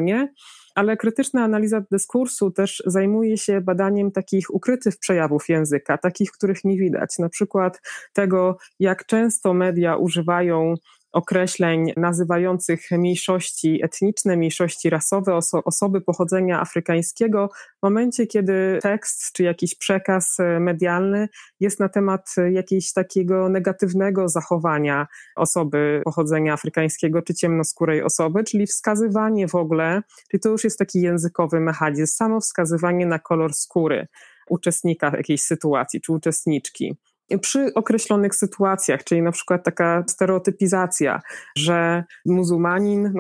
ale krytyczna analiza dyskursu też zajmuje się badaniem takich ukrytych przejawów języka, takich, których nie widać, na przykład tego, jak często media używają określeń nazywających mniejszości etniczne, mniejszości rasowe, osoby pochodzenia afrykańskiego w momencie, kiedy tekst czy jakiś przekaz medialny jest na temat jakiegoś takiego negatywnego zachowania osoby pochodzenia afrykańskiego czy ciemnoskórej osoby, czyli wskazywanie w ogóle, czyli to już jest taki językowy mechanizm, samo wskazywanie na kolor skóry uczestnika jakiejś sytuacji czy uczestniczki. Przy określonych sytuacjach, czyli na przykład taka stereotypizacja, że muzułmanin,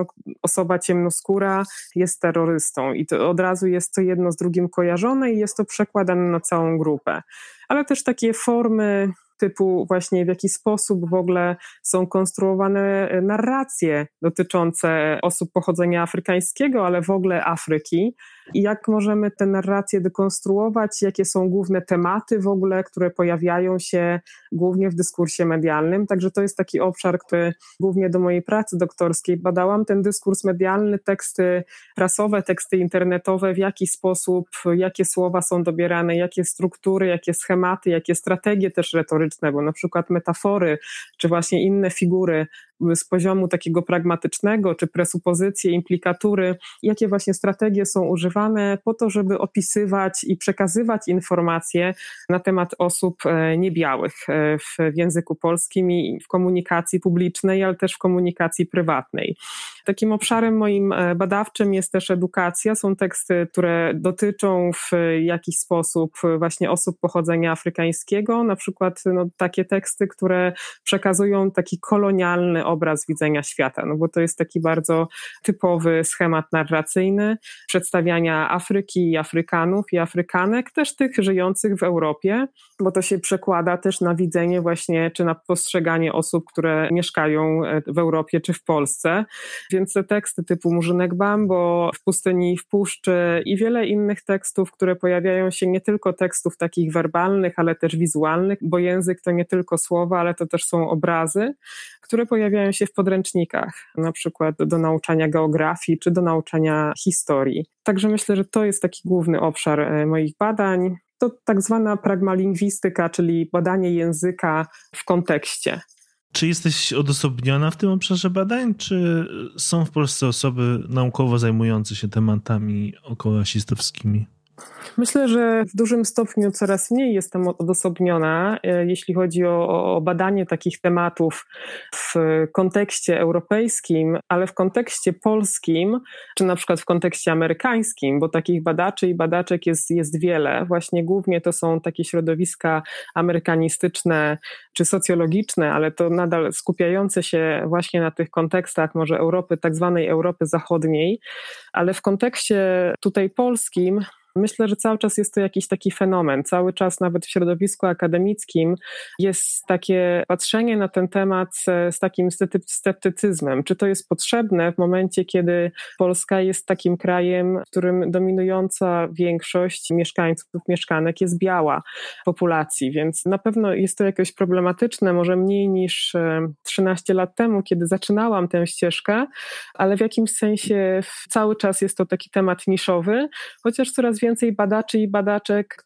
osoba ciemnoskóra jest terrorystą i to od razu jest to jedno z drugim kojarzone i jest to przekładane na całą grupę. Ale też takie formy typu właśnie w jaki sposób w ogóle są konstruowane narracje dotyczące osób pochodzenia afrykańskiego, ale w ogóle Afryki i jak możemy te narracje dekonstruować, jakie są główne tematy w ogóle, które pojawiają się głównie w dyskursie medialnym. Także to jest taki obszar, który głównie do mojej pracy doktorskiej badałam, ten dyskurs medialny, teksty prasowe, teksty internetowe, w jaki sposób, jakie słowa są dobierane, jakie struktury, jakie schematy, jakie strategie też retoryczne, bo na przykład metafory, czy właśnie inne figury z poziomu takiego pragmatycznego, czy presupozycje, implikatury, jakie właśnie strategie są używane po to, żeby opisywać i przekazywać informacje na temat osób niebiałych w języku polskim i w komunikacji publicznej, ale też w komunikacji prywatnej. Takim obszarem moim badawczym jest też edukacja. Są teksty, które dotyczą w jakiś sposób właśnie osób pochodzenia afrykańskiego, na przykład takie teksty, które przekazują taki kolonialny obraz widzenia świata, bo to jest taki bardzo typowy schemat narracyjny przedstawiania Afryki i Afrykanów i Afrykanek, też tych żyjących w Europie, bo to się przekłada też na widzenie właśnie, czy na postrzeganie osób, które mieszkają w Europie czy w Polsce. Więc te teksty typu Murzynek Bambo, W pustyni i w puszczy i wiele innych tekstów, które pojawiają się, nie tylko tekstów takich werbalnych, ale też wizualnych, bo język to nie tylko słowa, ale to też są obrazy, które pojawiają się w podręcznikach, na przykład do nauczania geografii czy do nauczania historii. Także myślę, że to jest taki główny obszar moich badań. To tak zwana pragmalingwistyka, czyli badanie języka w kontekście. Czy jesteś odosobniona w tym obszarze badań, czy są w Polsce osoby naukowo zajmujące się tematami okołorasistowskimi? Myślę, że w dużym stopniu coraz mniej jestem odosobniona, jeśli chodzi o badanie takich tematów w kontekście europejskim, ale w kontekście polskim, czy na przykład w kontekście amerykańskim, bo takich badaczy i badaczek jest wiele. Właśnie głównie to są takie środowiska amerykanistyczne czy socjologiczne, ale to nadal skupiające się właśnie na tych kontekstach może Europy, tak zwanej Europy Zachodniej, ale w kontekście tutaj polskim myślę, że cały czas jest to jakiś taki fenomen. Cały czas nawet w środowisku akademickim jest takie patrzenie na ten temat z takim sceptycyzmem. Czy to jest potrzebne w momencie, kiedy Polska jest takim krajem, w którym dominująca większość mieszkańców, mieszkanek jest biała populacji, więc na pewno jest to jakoś problematyczne, może mniej niż 13 lat temu, kiedy zaczynałam tę ścieżkę, ale w jakimś sensie cały czas jest to taki temat niszowy, chociaż coraz więcej badaczy i badaczek,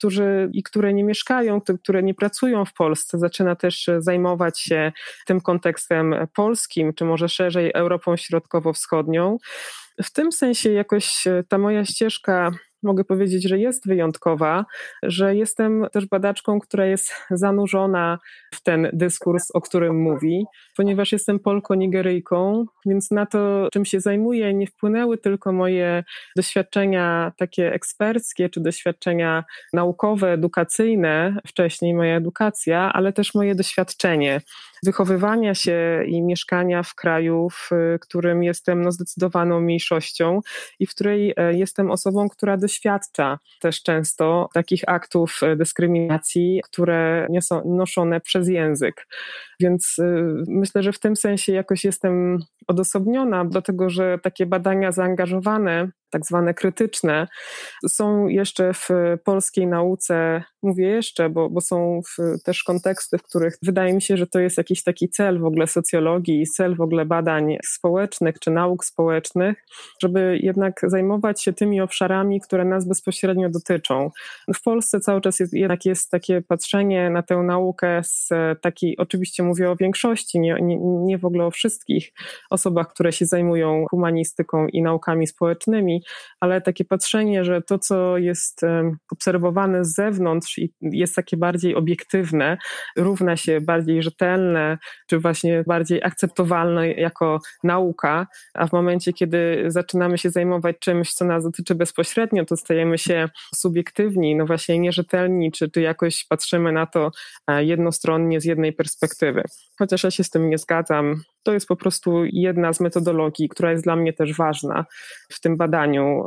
które nie mieszkają, które nie pracują w Polsce, zaczyna też zajmować się tym kontekstem polskim, czy może szerzej Europą Środkowo-Wschodnią. W tym sensie jakoś ta moja ścieżka, mogę powiedzieć, że jest wyjątkowa, że jestem też badaczką, która jest zanurzona w ten dyskurs, o którym mówi, ponieważ jestem Polko-Nigeryjką, więc na to, czym się zajmuję, nie wpłynęły tylko moje doświadczenia takie eksperckie, czy doświadczenia naukowe, edukacyjne, wcześniej moja edukacja, ale też moje doświadczenie wychowywania się i mieszkania w kraju, w którym jestem zdecydowaną mniejszością i w której jestem osobą, która doświadcza też często takich aktów dyskryminacji, które nie są noszone przez język. Więc myślę, że w tym sensie jakoś jestem odosobniona, dlatego że takie badania zaangażowane, tak zwane krytyczne, są jeszcze w polskiej nauce, mówię jeszcze, bo są też konteksty, w których wydaje mi się, że to jest jakiś taki cel w ogóle socjologii, cel w ogóle badań społecznych czy nauk społecznych, żeby jednak zajmować się tymi obszarami, które nas bezpośrednio dotyczą. W Polsce cały czas jednak jest takie patrzenie na tę naukę z takiej, oczywiście mówię o większości, nie w ogóle o wszystkich osobach, które się zajmują humanistyką i naukami społecznymi, ale takie patrzenie, że to, co jest obserwowane z zewnątrz i jest takie bardziej obiektywne, równa się bardziej rzetelne, czy właśnie bardziej akceptowalne jako nauka, a w momencie, kiedy zaczynamy się zajmować czymś, co nas dotyczy bezpośrednio, to stajemy się subiektywni, no właśnie nierzetelni, czy jakoś patrzymy na to jednostronnie z jednej perspektywy. Chociaż ja się z tym nie zgadzam. To jest po prostu jedna z metodologii, która jest dla mnie też ważna w tym badaniu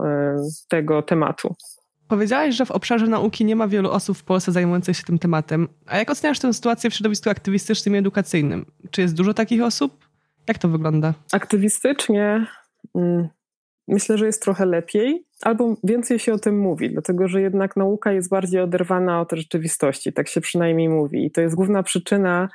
tego tematu. Powiedziałaś, że w obszarze nauki nie ma wielu osób w Polsce zajmujących się tym tematem. A jak oceniasz tę sytuację w środowisku aktywistycznym i edukacyjnym? Czy jest dużo takich osób? Jak to wygląda? Aktywistycznie myślę, że jest trochę lepiej, albo więcej się o tym mówi, dlatego że jednak nauka jest bardziej oderwana od rzeczywistości, tak się przynajmniej mówi. I to jest główna przyczyna,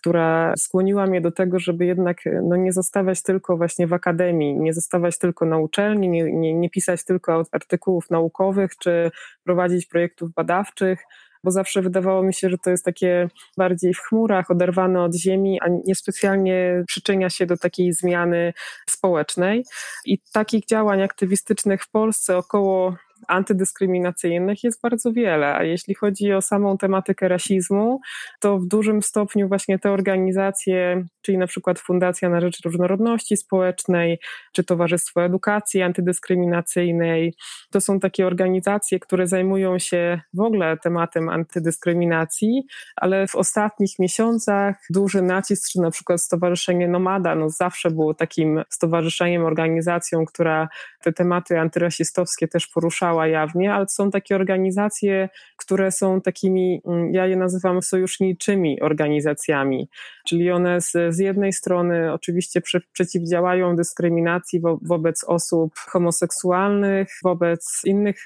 która skłoniła mnie do tego, żeby jednak nie zostawać tylko właśnie w akademii, nie zostawać tylko na uczelni, nie pisać tylko artykułów naukowych czy prowadzić projektów badawczych, bo zawsze wydawało mi się, że to jest takie bardziej w chmurach, oderwane od ziemi, a niespecjalnie przyczynia się do takiej zmiany społecznej. I takich działań aktywistycznych w Polsce około antydyskryminacyjnych jest bardzo wiele, a jeśli chodzi o samą tematykę rasizmu, to w dużym stopniu właśnie te organizacje, czyli na przykład Fundacja na Rzecz Różnorodności Społecznej, czy Towarzystwo Edukacji Antydyskryminacyjnej, to są takie organizacje, które zajmują się w ogóle tematem antydyskryminacji, ale w ostatnich miesiącach duży nacisk, czy na przykład Stowarzyszenie Nomada, zawsze było takim stowarzyszeniem, organizacją, która te tematy antyrasistowskie też porusza jawnie, ale są takie organizacje, które są takimi, ja je nazywam sojuszniczymi organizacjami, czyli one z jednej strony oczywiście przeciwdziałają dyskryminacji wobec osób homoseksualnych, wobec innych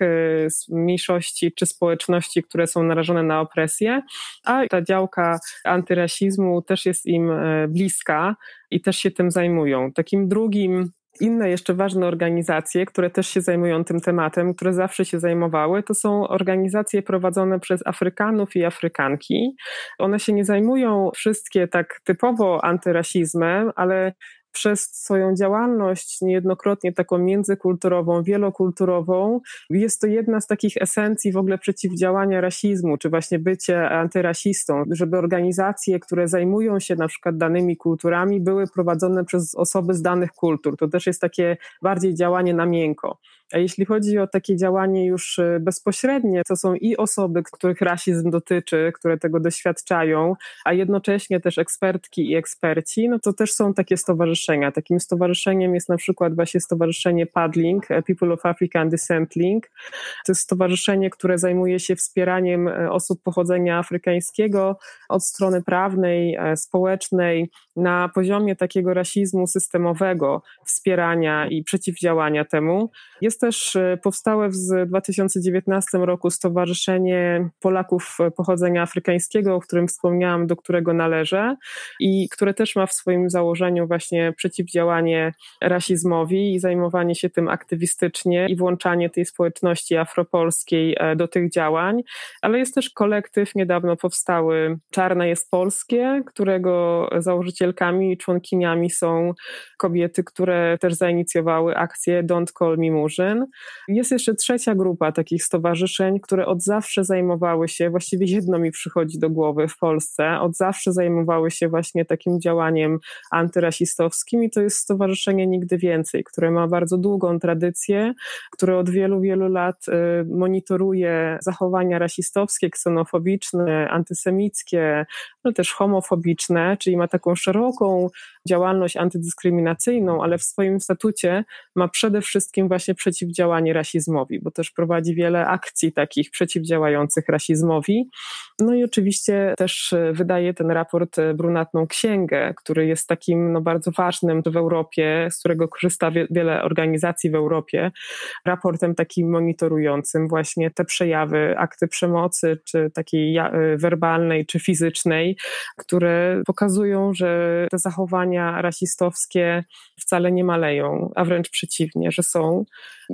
mniejszości czy społeczności, które są narażone na opresję, a ta działka antyrasizmu też jest im bliska i też się tym zajmują. Takim drugim Inne jeszcze ważne organizacje, które też się zajmują tym tematem, które zawsze się zajmowały, to są organizacje prowadzone przez Afrykanów i Afrykanki. One się nie zajmują wszystkie tak typowo antyrasizmem, ale przez swoją działalność niejednokrotnie taką międzykulturową, wielokulturową, jest to jedna z takich esencji w ogóle przeciwdziałania rasizmu, czy właśnie bycie antyrasistą, żeby organizacje, które zajmują się na przykład danymi kulturami, były prowadzone przez osoby z danych kultur. To też jest takie bardziej działanie na miękko. A jeśli chodzi o takie działanie już bezpośrednie, to są i osoby, których rasizm dotyczy, które tego doświadczają, a jednocześnie też ekspertki i eksperci, to też są takie stowarzyszenia. Takim stowarzyszeniem jest na przykład właśnie stowarzyszenie PADLING, People of African Descent Link. To jest stowarzyszenie, które zajmuje się wspieraniem osób pochodzenia afrykańskiego od strony prawnej, społecznej, na poziomie takiego rasizmu systemowego, wspierania i przeciwdziałania temu. Jest też powstałe w 2019 roku Stowarzyszenie Polaków Pochodzenia Afrykańskiego, o którym wspomniałam, do którego należę i które też ma w swoim założeniu właśnie przeciwdziałanie rasizmowi i zajmowanie się tym aktywistycznie i włączanie tej społeczności afropolskiej do tych działań. Ale jest też kolektyw niedawno powstały Czarne jest Polskie, którego założycielkami i członkiniami są kobiety, które też zainicjowały akcję Don't Call Me Murzyn. Jest jeszcze trzecia grupa takich stowarzyszeń, które od zawsze zajmowały się, właściwie jedno mi przychodzi do głowy w Polsce, od zawsze zajmowały się właśnie takim działaniem antyrasistowskim i to jest Stowarzyszenie Nigdy Więcej, które ma bardzo długą tradycję, które od wielu, wielu lat monitoruje zachowania rasistowskie, ksenofobiczne, antysemickie, no też homofobiczne, czyli ma taką szeroką działalność antydyskryminacyjną, ale w swoim statucie ma przede wszystkim właśnie przeciwdziałanie rasizmowi, bo też prowadzi wiele akcji takich przeciwdziałających rasizmowi. No i oczywiście też wydaje ten raport Brunatną Księgę, który jest takim bardzo ważnym w Europie, z którego korzysta wiele organizacji w Europie, raportem takim monitorującym właśnie te przejawy, akty przemocy, czy takiej werbalnej, czy fizycznej, które pokazują, że te zachowania rasistowskie wcale nie maleją, a wręcz przeciwnie, że są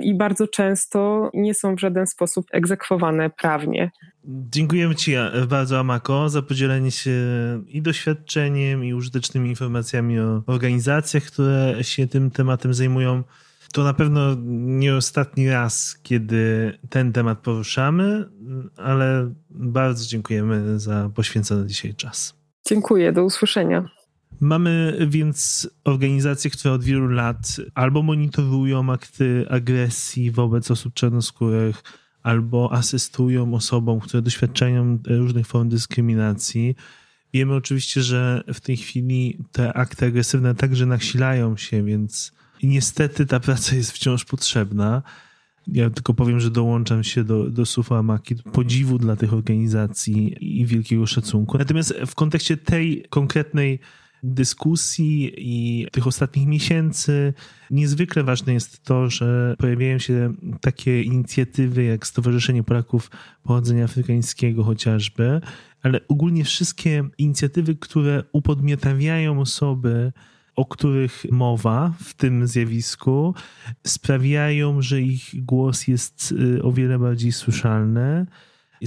i bardzo często nie są w żaden sposób egzekwowane prawnie. Dziękujemy Ci bardzo, Amako, za podzielenie się i doświadczeniem, i użytecznymi informacjami o organizacjach, które się tym tematem zajmują. To na pewno nie ostatni raz, kiedy ten temat poruszamy, ale bardzo dziękujemy za poświęcony dzisiaj czas. Dziękuję, do usłyszenia. Mamy więc organizacje, które od wielu lat albo monitorują akty agresji wobec osób czarnoskórych, albo asystują osobom, które doświadczają różnych form dyskryminacji. Wiemy oczywiście, że w tej chwili te akty agresywne także nasilają się, więc niestety ta praca jest wciąż potrzebna. Ja tylko powiem, że dołączam się do słów Amaki, podziwu dla tych organizacji i wielkiego szacunku. Natomiast w kontekście tej konkretnej dyskusji i tych ostatnich miesięcy niezwykle ważne jest to, że pojawiają się takie inicjatywy jak Stowarzyszenie Polaków Pochodzenia Afrykańskiego chociażby, ale ogólnie wszystkie inicjatywy, które upodmiotawiają osoby, o których mowa w tym zjawisku, sprawiają, że ich głos jest o wiele bardziej słyszalny.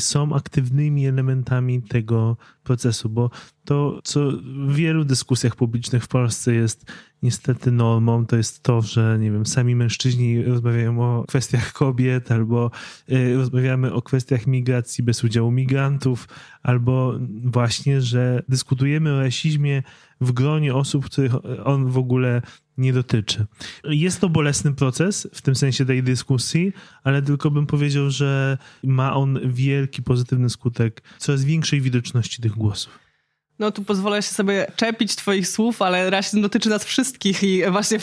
są aktywnymi elementami tego procesu, bo to, co w wielu dyskusjach publicznych w Polsce jest niestety normą, to jest to, że nie wiem, sami mężczyźni rozmawiają o kwestiach kobiet, albo rozmawiamy o kwestiach migracji bez udziału migrantów, albo właśnie, że dyskutujemy o rasizmie w gronie osób, których on w ogóle nie dotyczy. Jest to bolesny proces w tym sensie tej dyskusji, ale tylko bym powiedział, że ma on wielki pozytywny skutek coraz większej widoczności tych głosów. No tu pozwolę sobie czepić twoich słów, ale rasizm dotyczy nas wszystkich i właśnie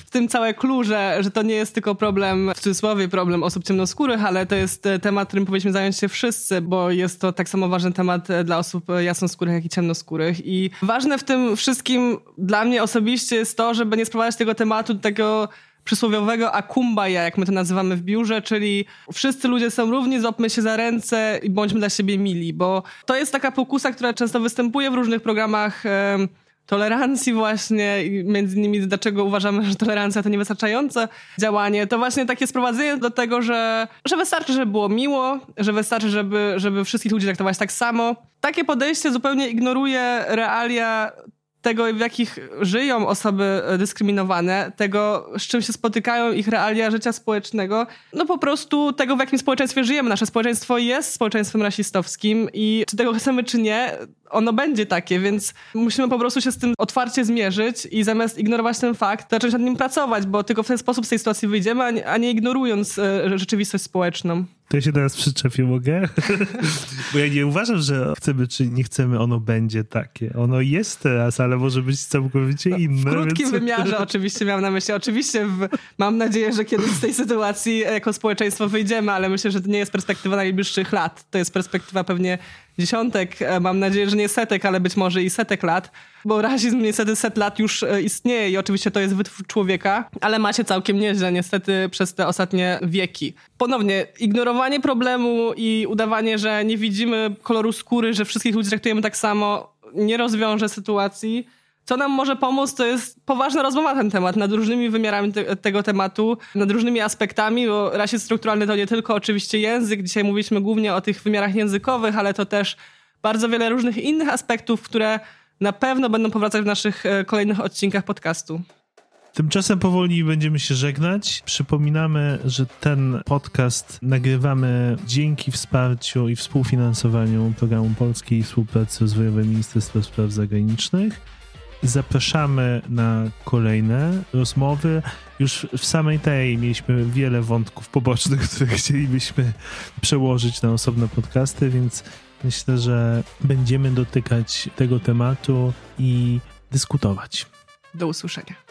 w tym całe clue, że to nie jest tylko problem, w cudzysłowie problem osób ciemnoskórych, ale to jest temat, którym powinniśmy zająć się wszyscy, bo jest to tak samo ważny temat dla osób jasnoskórych, jak i ciemnoskórych. I ważne w tym wszystkim dla mnie osobiście jest to, żeby nie sprowadzać tego tematu do takiego przysłowiowego akumbaja, jak my to nazywamy w biurze, czyli wszyscy ludzie są równi, złapmy się za ręce i bądźmy dla siebie mili, bo to jest taka pokusa, która często występuje w różnych programach tolerancji właśnie, i między innymi dlaczego uważamy, że tolerancja to niewystarczające działanie, to właśnie takie sprowadzenie do tego, że wystarczy, żeby było miło, że wystarczy, żeby wszystkich ludzi traktować tak samo. Takie podejście zupełnie ignoruje realia tego, w jakich żyją osoby dyskryminowane, tego, z czym się spotykają ich realia życia społecznego, no po prostu tego, w jakim społeczeństwie żyjemy. Nasze społeczeństwo jest społeczeństwem rasistowskim i czy tego chcemy, czy nie, ono będzie takie, więc musimy po prostu się z tym otwarcie zmierzyć i zamiast ignorować ten fakt, zacząć nad nim pracować, bo tylko w ten sposób z tej sytuacji wyjdziemy, a nie ignorując rzeczywistość społeczną. To ja się teraz przyczepię, mogę? Bo ja nie uważam, że chcemy czy nie chcemy, ono będzie takie. Ono jest teraz, ale może być całkowicie inne. W krótkim wymiarze oczywiście miałam na myśli. Oczywiście mam nadzieję, że kiedyś z tej sytuacji jako społeczeństwo wyjdziemy, ale myślę, że to nie jest perspektywa najbliższych lat. To jest perspektywa pewnie dziesiątek, mam nadzieję, że nie setek, ale być może i setek lat, bo rasizm niestety 100 lat już istnieje i oczywiście to jest wytwór człowieka, ale ma się całkiem nieźle niestety przez te ostatnie wieki. Ponownie, ignorowanie problemu i udawanie, że nie widzimy koloru skóry, że wszystkich ludzi traktujemy tak samo, nie rozwiąże sytuacji. Co nam może pomóc, to jest poważna rozmowa na ten temat, nad różnymi wymiarami tego tematu, nad różnymi aspektami, bo rasizm strukturalny to nie tylko oczywiście język. Dzisiaj mówiliśmy głównie o tych wymiarach językowych, ale to też bardzo wiele różnych innych aspektów, które na pewno będą powracać w naszych kolejnych odcinkach podcastu. Tymczasem powoli będziemy się żegnać. Przypominamy, że ten podcast nagrywamy dzięki wsparciu i współfinansowaniu Programu Polskiej Współpracy Rozwojowej Ministerstwa Spraw Zagranicznych. Zapraszamy na kolejne rozmowy. Już w samej tej mieliśmy wiele wątków pobocznych, które chcielibyśmy przełożyć na osobne podcasty, więc myślę, że będziemy dotykać tego tematu i dyskutować. Do usłyszenia.